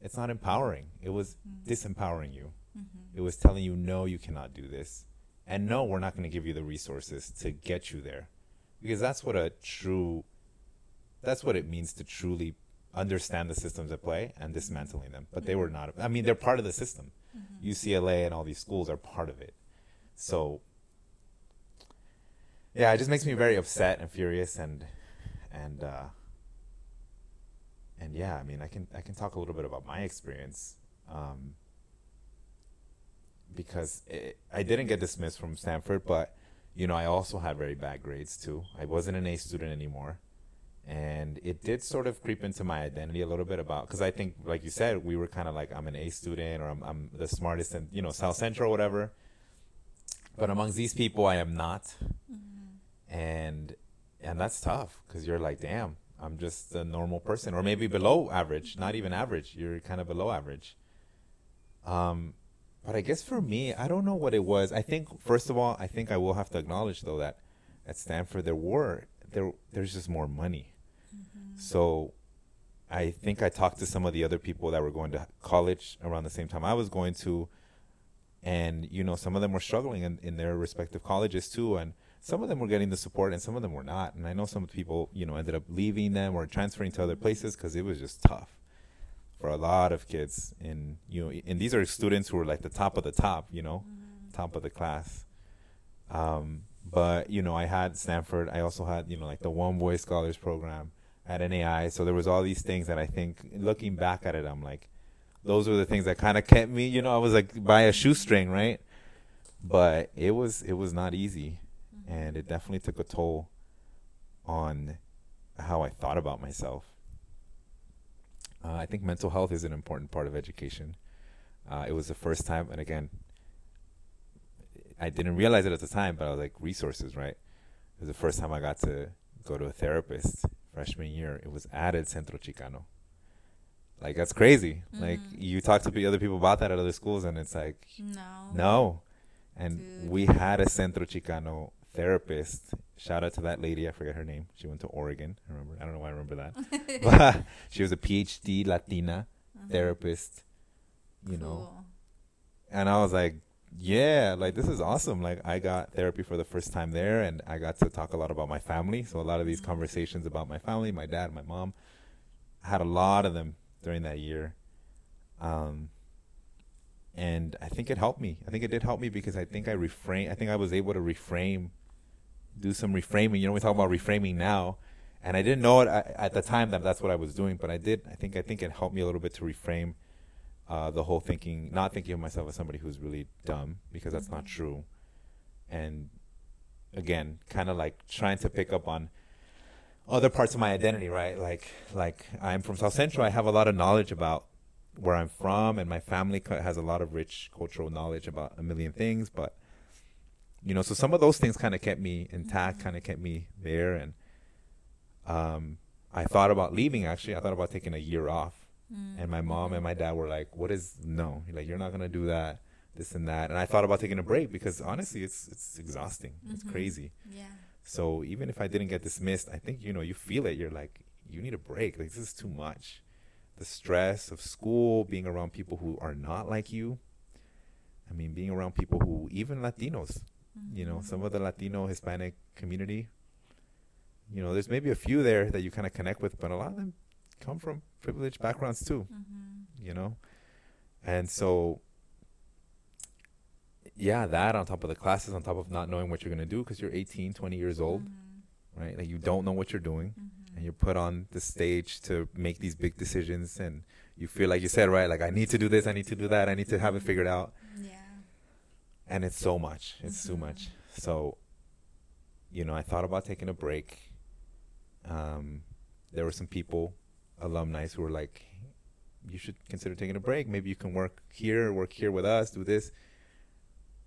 it's not empowering. It was mm-hmm. disempowering you. Mm-hmm. It was telling you, no, you cannot do this, and no, we're not going to give you the resources to get you there, because that's what a true that's what it means to truly understand the systems at play and dismantling them. But they were not. I mean, they're part of the system. Mm-hmm. U C L A and all these schools are part of it. So, yeah, it just makes me very upset and furious, and and uh, and yeah. I mean, I can I can talk a little bit about my experience, um, because it, I didn't get dismissed from Stanford, but you know, I also had very bad grades too. I wasn't an A student anymore. And it did sort of creep into my identity a little bit about, because I think, like you said, we were kind of like, I'm an A student, or I'm I'm the smartest in, you know, South Central or whatever. But amongst these people, I am not. Mm-hmm. And and that's tough, because you're like, damn, I'm just a normal person, or maybe below average, not even average. You're kind of below average. Um, but I guess for me, I don't know what it was. I think, first of all, I think I will have to acknowledge, though, that at Stanford, there were, there there's just more money. Mm-hmm. So I think I talked to some of the other people that were going to college around the same time I was going to. And, you know, some of them were struggling in, in their respective colleges, too. And some of them were getting the support and some of them were not. And I know some people, you know, ended up leaving them or transferring to other places because it was just tough for a lot of kids. And, you know, and these are students who were like the top of the top, you know, mm-hmm. top of the class. Um, but, you know, I had Stanford. I also had, you know, like the One Boy Scholars Program. At N A I, so there was all these things that I think, looking back at it, I'm like, those were the things that kind of kept me, you know, I was like by a shoestring, right? But it was it was not easy, and it definitely took a toll on how I thought about myself. Uh, I think mental health is an important part of education. Uh, it was the first time, and again, I didn't realize it at the time, but I was like, resources, right? It was the first time I got to go to a therapist. Freshman year, it was added Centro Chicano. Like, that's crazy. Mm-hmm. Like, you talk to other people about that at other schools, and it's like, no, no. And Dude. We had a Centro Chicano therapist. Shout out to that lady. I forget her name. She went to Oregon. I remember. I don't know why I remember that. But she was a P H D Latina uh-huh. therapist, you cool. know. And I was like, yeah, like, this is awesome. Like, I got therapy for the first time there, and I got to talk a lot about my family. So a lot of these conversations about my family, my dad, my mom, I had a lot of them during that year. Um, and I think it helped me. I think it did help me because I think I reframe. I think I was able to reframe, do some reframing. You know, we talk about reframing now, and I didn't know it at the time that that's what I was doing, but I did. I think I think it helped me a little bit to reframe Uh, the whole thinking, not thinking of myself as somebody who's really dumb, because that's mm-hmm. not true. And again, kind of like trying to pick up on other parts of my identity, right? Like, like I'm from South Central. I have a lot of knowledge about where I'm from, and my family has a lot of rich cultural knowledge about a million things. But, you know, so some of those things kind of kept me intact, kind of kept me there. And um, I thought about leaving, actually. I thought about taking a year off. And my mom and my dad were like, what is, no, like, you're not going to do that, this and that. And I thought about taking a break because, honestly, it's it's exhausting. Mm-hmm. It's crazy. Yeah. So even if I didn't get dismissed, I think, you know, you feel it. You're like, you need a break. Like, this is too much. The stress of school, being around people who are not like you. I mean, being around people who, even Latinos, mm-hmm. you know, some of the Latino, Hispanic community, you know, there's maybe a few there that you kind of connect with, but a lot of them come from privileged backgrounds too, mm-hmm. you know? And so, yeah, that on top of the classes, on top of not knowing what you're going to do because you're eighteen, twenty years old, mm-hmm. right? Like, you don't know what you're doing, mm-hmm. and you're put on the stage to make these big decisions, and you feel like, you said, right, like, I need to do this, I need to do that, I need to have it figured out. Yeah. And it's so much. It's mm-hmm. too much. So, you know, I thought about taking a break. Um, there were some people, alumni, who were like, you should consider taking a break. Maybe you can work here, work here with us, do this.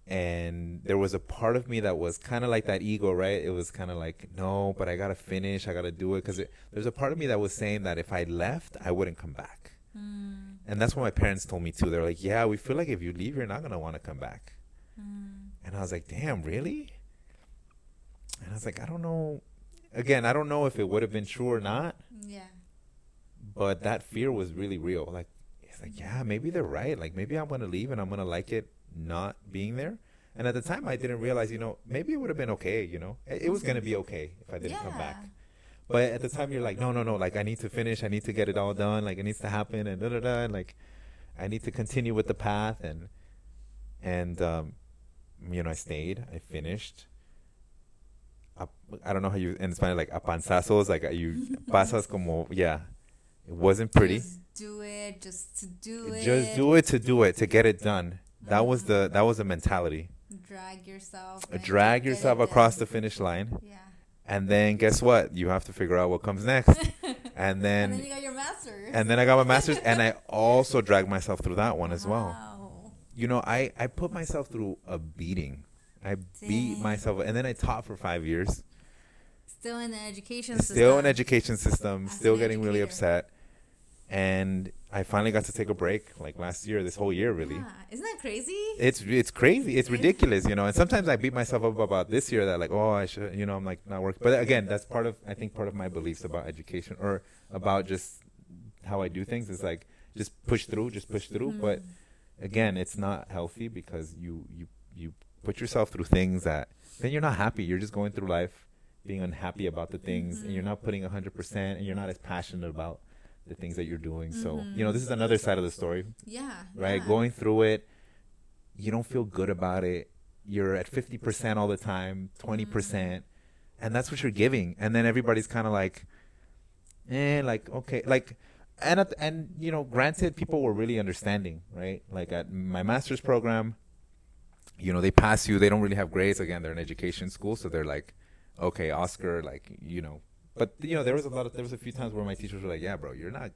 And there was a part of me that was kind of like that ego, right? It was kind of like, no, but I got to finish. I got to do it. Because there's a part of me that was saying that if I left, I wouldn't come back. Mm. And that's what my parents told me too. They're like, yeah, we feel like if you leave, you're not going to want to come back. Mm. And I was like, damn, really? And I was like, I don't know. Again, I don't know if it would have been true or not. Yeah. But that fear was really real. Like, it's like, yeah, maybe they're right. Like, maybe I'm going to leave and I'm going to like it not being there. And at the time, I didn't realize, you know, maybe it would have been okay, you know. It, it was going to be okay if I didn't yeah. come back. But at the time, you're like, no, no, no. Like, I need to finish. I need to get it all done. Like, it needs to happen and da-da-da. And, like, I need to continue with the path. And, and um, you know, I stayed. I finished. I, I don't know how you, in Spanish, like, a panzazos. Like, you pasas como, yeah. It wasn't pretty. Just do it, just to do it. Just do it to do it, to get it done. That was the that was the mentality. Drag yourself. Drag yourself across the finish line. Yeah. And then guess what? You have to figure out what comes next. And then And then you got your master's. And then I got my master's, and I also dragged myself through that one as well. Wow. You know, I, I put myself through a beating. I Dang. beat myself, and then I taught for five years. Still in the education system. Still in education system. Still getting really upset. And I finally got to take a break, like, last year, this whole year, really. Yeah. Isn't that crazy? It's it's crazy. It's ridiculous, you know. And sometimes I beat myself up about this year that, like, oh, I should, you know, I'm, like, not working. But, again, that's part of, I think, part of my beliefs about education or about just how I do things. It's like, just push through, just push through. Mm. But, again, it's not healthy because you, you, you put yourself through things that then you're not happy. You're just going through life being unhappy about the things, mm-hmm. and you're not putting one hundred percent, and you're not as passionate about the things that you're doing. Mm-hmm. So, you know, this is another side of the story. Yeah. Right? Yeah. Going through it, you don't feel good about it. You're at fifty percent all the time, twenty percent. Mm-hmm. And that's what you're giving. And then everybody's kind of like, eh, like, okay. Like, and, at, and, you know, granted, people were really understanding, right? Like, at my master's program, you know, they pass you. They don't really have grades. Again, they're an education school. So they're like, okay, Oscar, like, you know. But, you know, there was a lot of, there was a few times where my teachers were like, yeah, bro, you're not,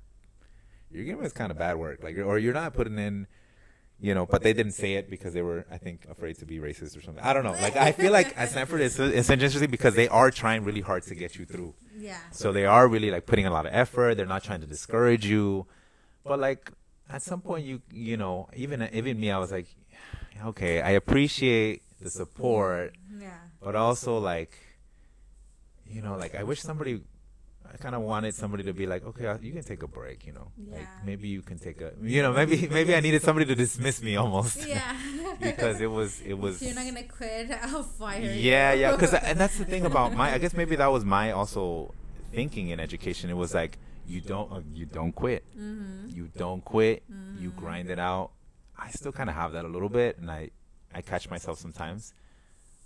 you're giving us kind of bad work. Like, or you're not putting in, you know, but they didn't say it because they were, I think, afraid to be racist or something. I don't know. Like, I feel like at Stanford, it's, it's interesting because they are trying really hard to get you through. Yeah. So they are really, like, putting a lot of effort. They're not trying to discourage you. But, like, at some point, you, you know, even, even me, I was like, okay, I appreciate the support, yeah. But also like, you know, like I wish somebody, I kind of wanted somebody to be like, okay, I, you can take a break, you know, yeah. Like maybe you can take a, you know, maybe maybe I needed somebody to dismiss me almost, yeah, because it was it was. You're not gonna quit, I'll fire you. Yeah, yeah, because and that's the thing about my, I guess maybe that was my also thinking in education. It was like you don't uh, you don't quit, mm-hmm. you don't quit, mm-hmm. you grind it out. I still kind of have that a little bit, and I, I catch myself sometimes,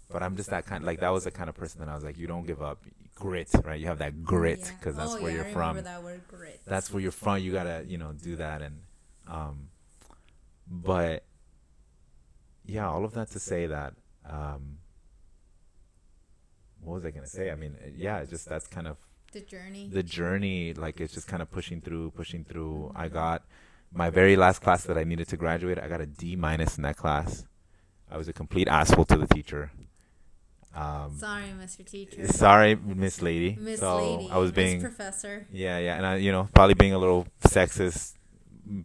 but I'm just that kind. Like that was the kind of person that I was like, you don't give up. Grit, right? You have that grit because yeah. that's oh, where yeah, you're I from. That word, grit. That's, that's where you're from. You gotta, you know, do that. And, um, but yeah, all of that to say that, um, what was I gonna say? I mean, yeah, just that's kind of the journey. The journey, like it's just kind of pushing through, pushing through. Mm-hmm. I got my very last class that I needed to graduate. I got a D minus in that class. I was a complete asshole to the teacher. Um, sorry, Mister Teacher. Sorry, Miss Lady. Miss so Lady. I was being Miss Professor. Yeah, yeah, and I, you know, probably being a little sexist.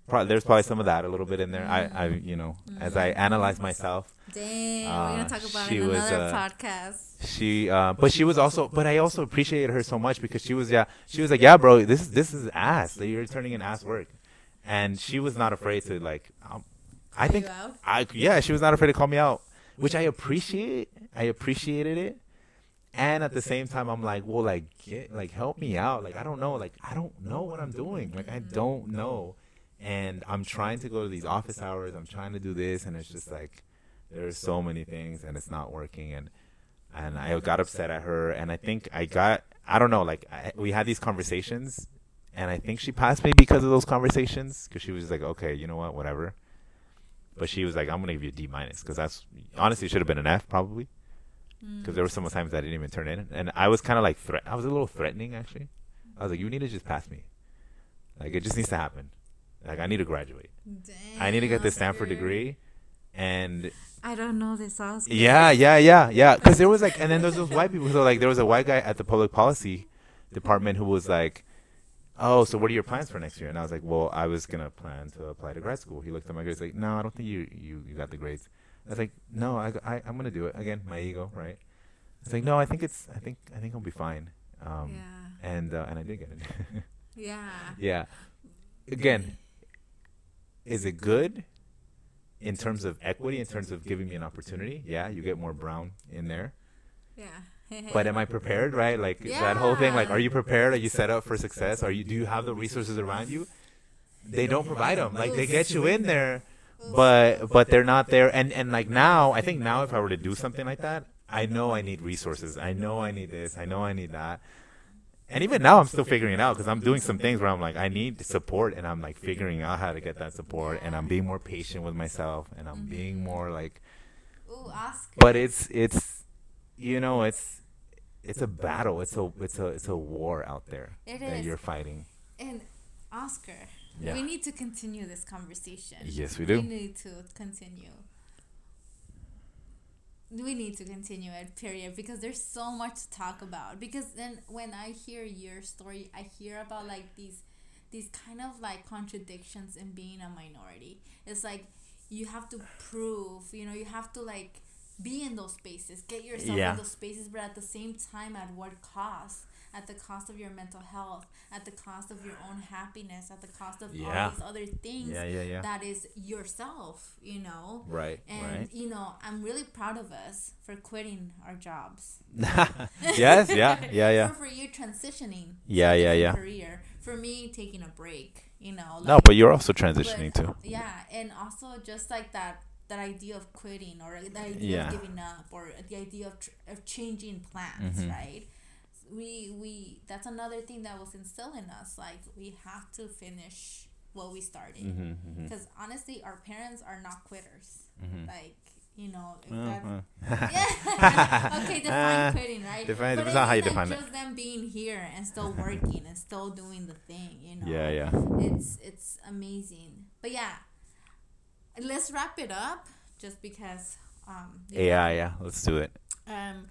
Pro- there's probably some of that a little bit in there. Mm-hmm. I, I, you know, mm-hmm. as I analyze myself. Dang, uh, we're gonna talk about it in another was, uh, podcast. She, uh, but she was also, but I also appreciated her so much because she was, yeah, she was like, yeah, bro, this is this is ass. Like, you're turning in ass work, and she was not afraid to like. Um, I think, I yeah, she was not afraid to call me out. Which I appreciate. I appreciated it. And at the same time, I'm like, well, like, get, like, help me out. Like, I don't know. Like, I don't know what I'm doing. Like, I don't know. And I'm trying to go to these office hours. I'm trying to do this. And it's just like, there's so many things and it's not working. And, and I got upset at her. And I think I got, I don't know, like, I, we had these conversations. And I think she passed me because of those conversations. Because she was like, okay, you know what, whatever. But she was like, I'm going to give you a D minus because that's honestly, it should have been an F probably because mm. there were some times I didn't even turn in. And I was kind of like, thre- I was a little threatening actually. I was like, you need to just pass me. Like, it just needs to happen. Like, I need to graduate. Damn, I need to get this Stanford degree. And I don't know this Oscar. Yeah, yeah, yeah, yeah. Because there was like, and then there's those white people. So, like, there was a white guy at the public policy department who was like, oh, so what are your plans for next year? And I was like, well, I was going to plan to apply to grad school. He looked at my grades like, no, I don't think you, you, you got the grades. I was like, no, I, I, I'm going to do it. Again, my ego, right? It's like, no, I think it's, I think, I think I'll be fine. Um, yeah. And, uh, and I did get it. yeah. Yeah. Again, is it good in terms of equity, in terms of giving me an opportunity? Yeah, you get more brown in there. Yeah. But am I prepared, right? Like yeah. that whole thing, like, are you prepared? Are you set up for success? Are you, do you have the resources around you? They don't provide them. Like, they get you in there, but but they're not there. And and like now, I think now if I were to do something like that, I know I need resources. I know I need this. I know I need that. And even now I'm still figuring it out because I'm doing some things where I'm like, I need support. And I'm like figuring out how to get that support. And I'm being more patient with myself. And I'm being more like, ooh, Oscar. But it's it's. You know, it's it's a battle. It's a it's a it's a war out there it that is. You're fighting. And Oscar, yeah. we need to continue this conversation. Yes, we do. We need to continue. We need to continue it. Period. Because there's so much to talk about. Because then when I hear your story, I hear about like these these kind of like contradictions in being a minority. It's like you have to prove. You know, you have to like. Be in those spaces. Get yourself yeah. in those spaces, but at the same time, at what cost? At the cost of your mental health, at the cost of your own happiness, at the cost of yeah. all these other things yeah, yeah, yeah. that is yourself, you know? Right, and, right. you know, I'm really proud of us for quitting our jobs. yes, yeah, yeah, yeah. For, for you transitioning. Yeah, yeah, yeah. Career. For me, taking a break, you know? Like, no, but you're also transitioning but, too. Yeah, and also just like that. That idea of quitting or the idea yeah. of giving up or the idea of, tr- of changing plans, mm-hmm. right? We, we, that's another thing that was instilled in us. Like, we have to finish what we started. Because mm-hmm, mm-hmm. honestly, our parents are not quitters. Mm-hmm. Like, you know, if mm-hmm. that's, yeah. okay, define quitting, right? Define, depends on how you define it. Just them being here and still working and still doing the thing, you know? Yeah, yeah. It's, it's amazing. But yeah. Let's wrap it up just because um yeah know. yeah let's do it. Um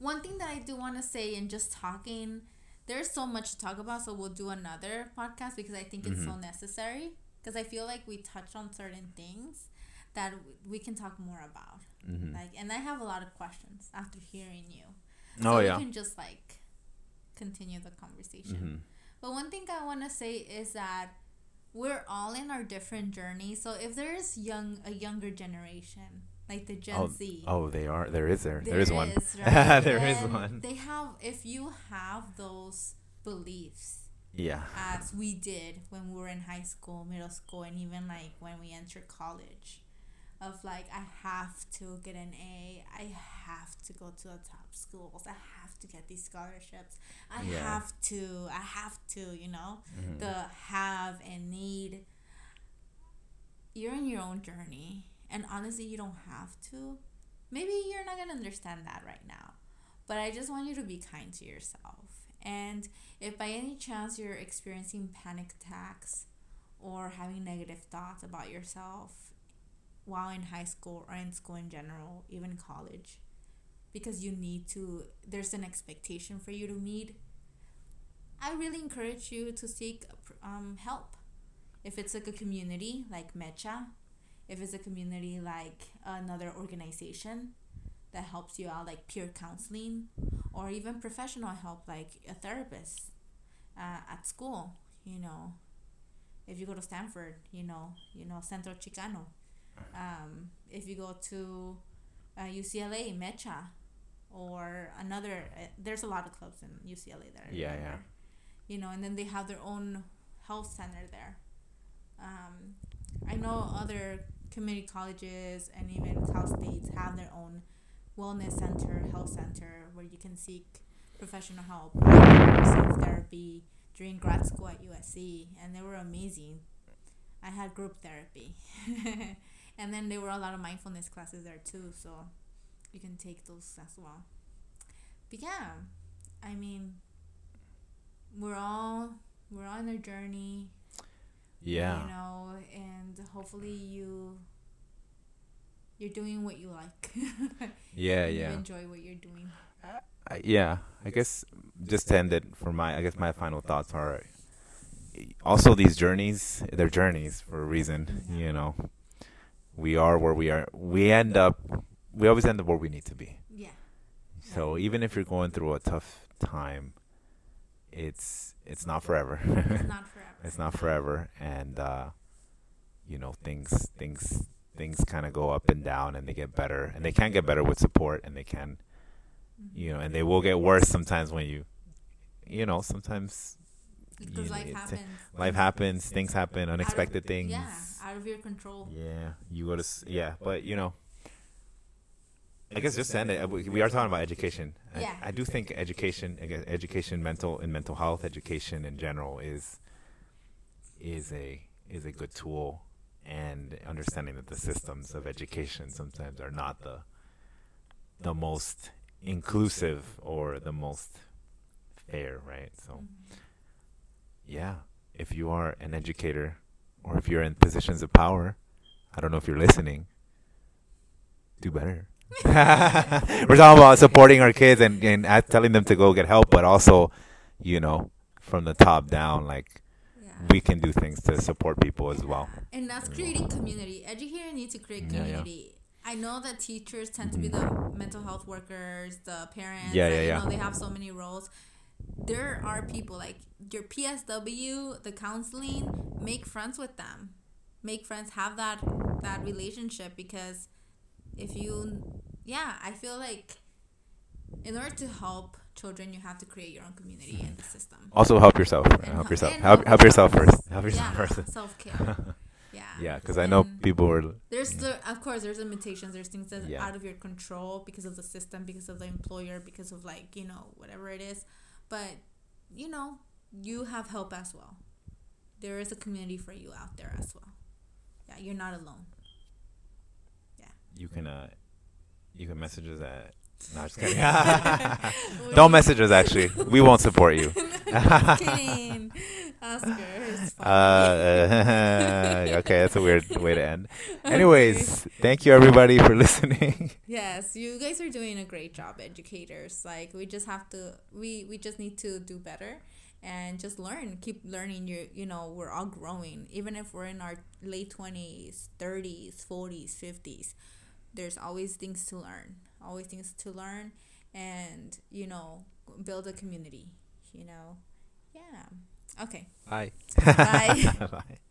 one thing that I do want to say in just talking, there's so much to talk about, so we'll do another podcast because I think mm-hmm. it's so necessary because I feel like we touched on certain things that we can talk more about. Mm-hmm. Like, and I have a lot of questions after hearing you. So oh, yeah. you can just, like, continue the conversation. Mm-hmm. But one thing I want to say is that we're all in our different journeys. So if there is young a younger generation, like the Gen oh, Z. Oh, they are. There is there. There, there is one. Is, right? there and is one. They have, if you have those beliefs. Yeah. As we did when we were in high school, middle school, and even, like, when we entered college. Of, like, I have to get an A. I have to go to the top schools. I have to get these scholarships. I yeah. have to. I have to, you know? Mm-hmm. The have and need. You're in your own journey. And honestly, you don't have to. Maybe you're not going to understand that right now. But I just want you to be kind to yourself. And if by any chance you're experiencing panic attacks or having negative thoughts about yourself, while in high school or in school in general, even college, because you need to, there's an expectation for you to meet, I really encourage you to seek um, help. If it's like a community like Mecha, if it's a community like another organization that helps you out, like peer counseling, or even professional help like a therapist uh, at school, you know, if you go to Stanford, you know, you know, Centro Chicano. Um, if you go to uh, U C L A, Mecha, or another, uh, there's a lot of clubs in U C L A that are yeah, yeah. you know, and then they have their own health center there. Um, I know other community colleges and even Cal States have their own wellness center, health center, where you can seek professional help, self-therapy during grad school at U S C, and they were amazing. I had group therapy. And then there were a lot of mindfulness classes there too, so you can take those as well. But yeah, I mean, we're all we're on a journey. Yeah. You know, and hopefully you you're doing what you like. yeah, and yeah. You enjoy what you're doing. Uh, yeah, I guess just to end it for my, I guess my final thoughts are also these journeys. They're journeys for a reason, yeah. you know. We are where we are. We end up, we always end up where we need to be. Yeah. So yeah. even if you're going through a tough time, it's it's not forever. It's not forever. It's not forever, and uh, you know, things things things kind of go up and down, and they get better, and they can get better with support, and they can, mm-hmm. you know, and they will get worse sometimes when you, you know, sometimes. Because life happens. Life happens. Things happen. Unexpected things. Yeah, out of your control. Yeah, you go to yeah, but you know, I guess just end it. We are talking about education. Yeah. I, I do think education, education, mental and mental health education in general is is a is a good tool, and understanding that the systems of education sometimes are not the the most inclusive or the most fair, right? So. Mm-hmm. Yeah, if you are an educator or if you're in positions of power, I don't know if you're listening, do better. We're talking about supporting our kids and, and telling them to go get help, but also, you know, from the top down, like yeah. we can do things to support people as well. And that's creating community. Educators need to create community. Yeah, yeah. I know that teachers tend to be the mental health workers, the parents. Yeah, yeah, I yeah. know they have so many roles. There are people like your P S W, the counseling, make friends with them. Make friends, have that that relationship, because if you, yeah, I feel like in order to help children, you have to create your own community and the system. Also help yourself. And help yourself. Help, help yourself first. Help yourself yeah, first. Self-care. Yeah. Yeah, because I know people are. There's yeah. the, of course, there's limitations. There's things that yeah. are out of your control because of the system, because of the employer, because of like, you know, whatever it is. But, you know, you have help as well. There is a community for you out there as well. Yeah, you're not alone. Yeah. You can uh, you can message us at... No, I'm just kidding. Don't message us, actually. We won't support you. Just kidding. Oscar is funny. Uh, uh, okay, that's a weird way to end. Anyways, okay. Thank you, everybody, for listening. Yes, you guys are doing a great job, educators. Like, we just have to, we, we just need to do better and just learn. Keep learning. You, you know, we're all growing. Even if we're in our late twenties, thirties, forties, fifties. there's always things to learn, always things to learn and, you know, build a community, you know. Yeah. Okay. Bye. Bye. Bye.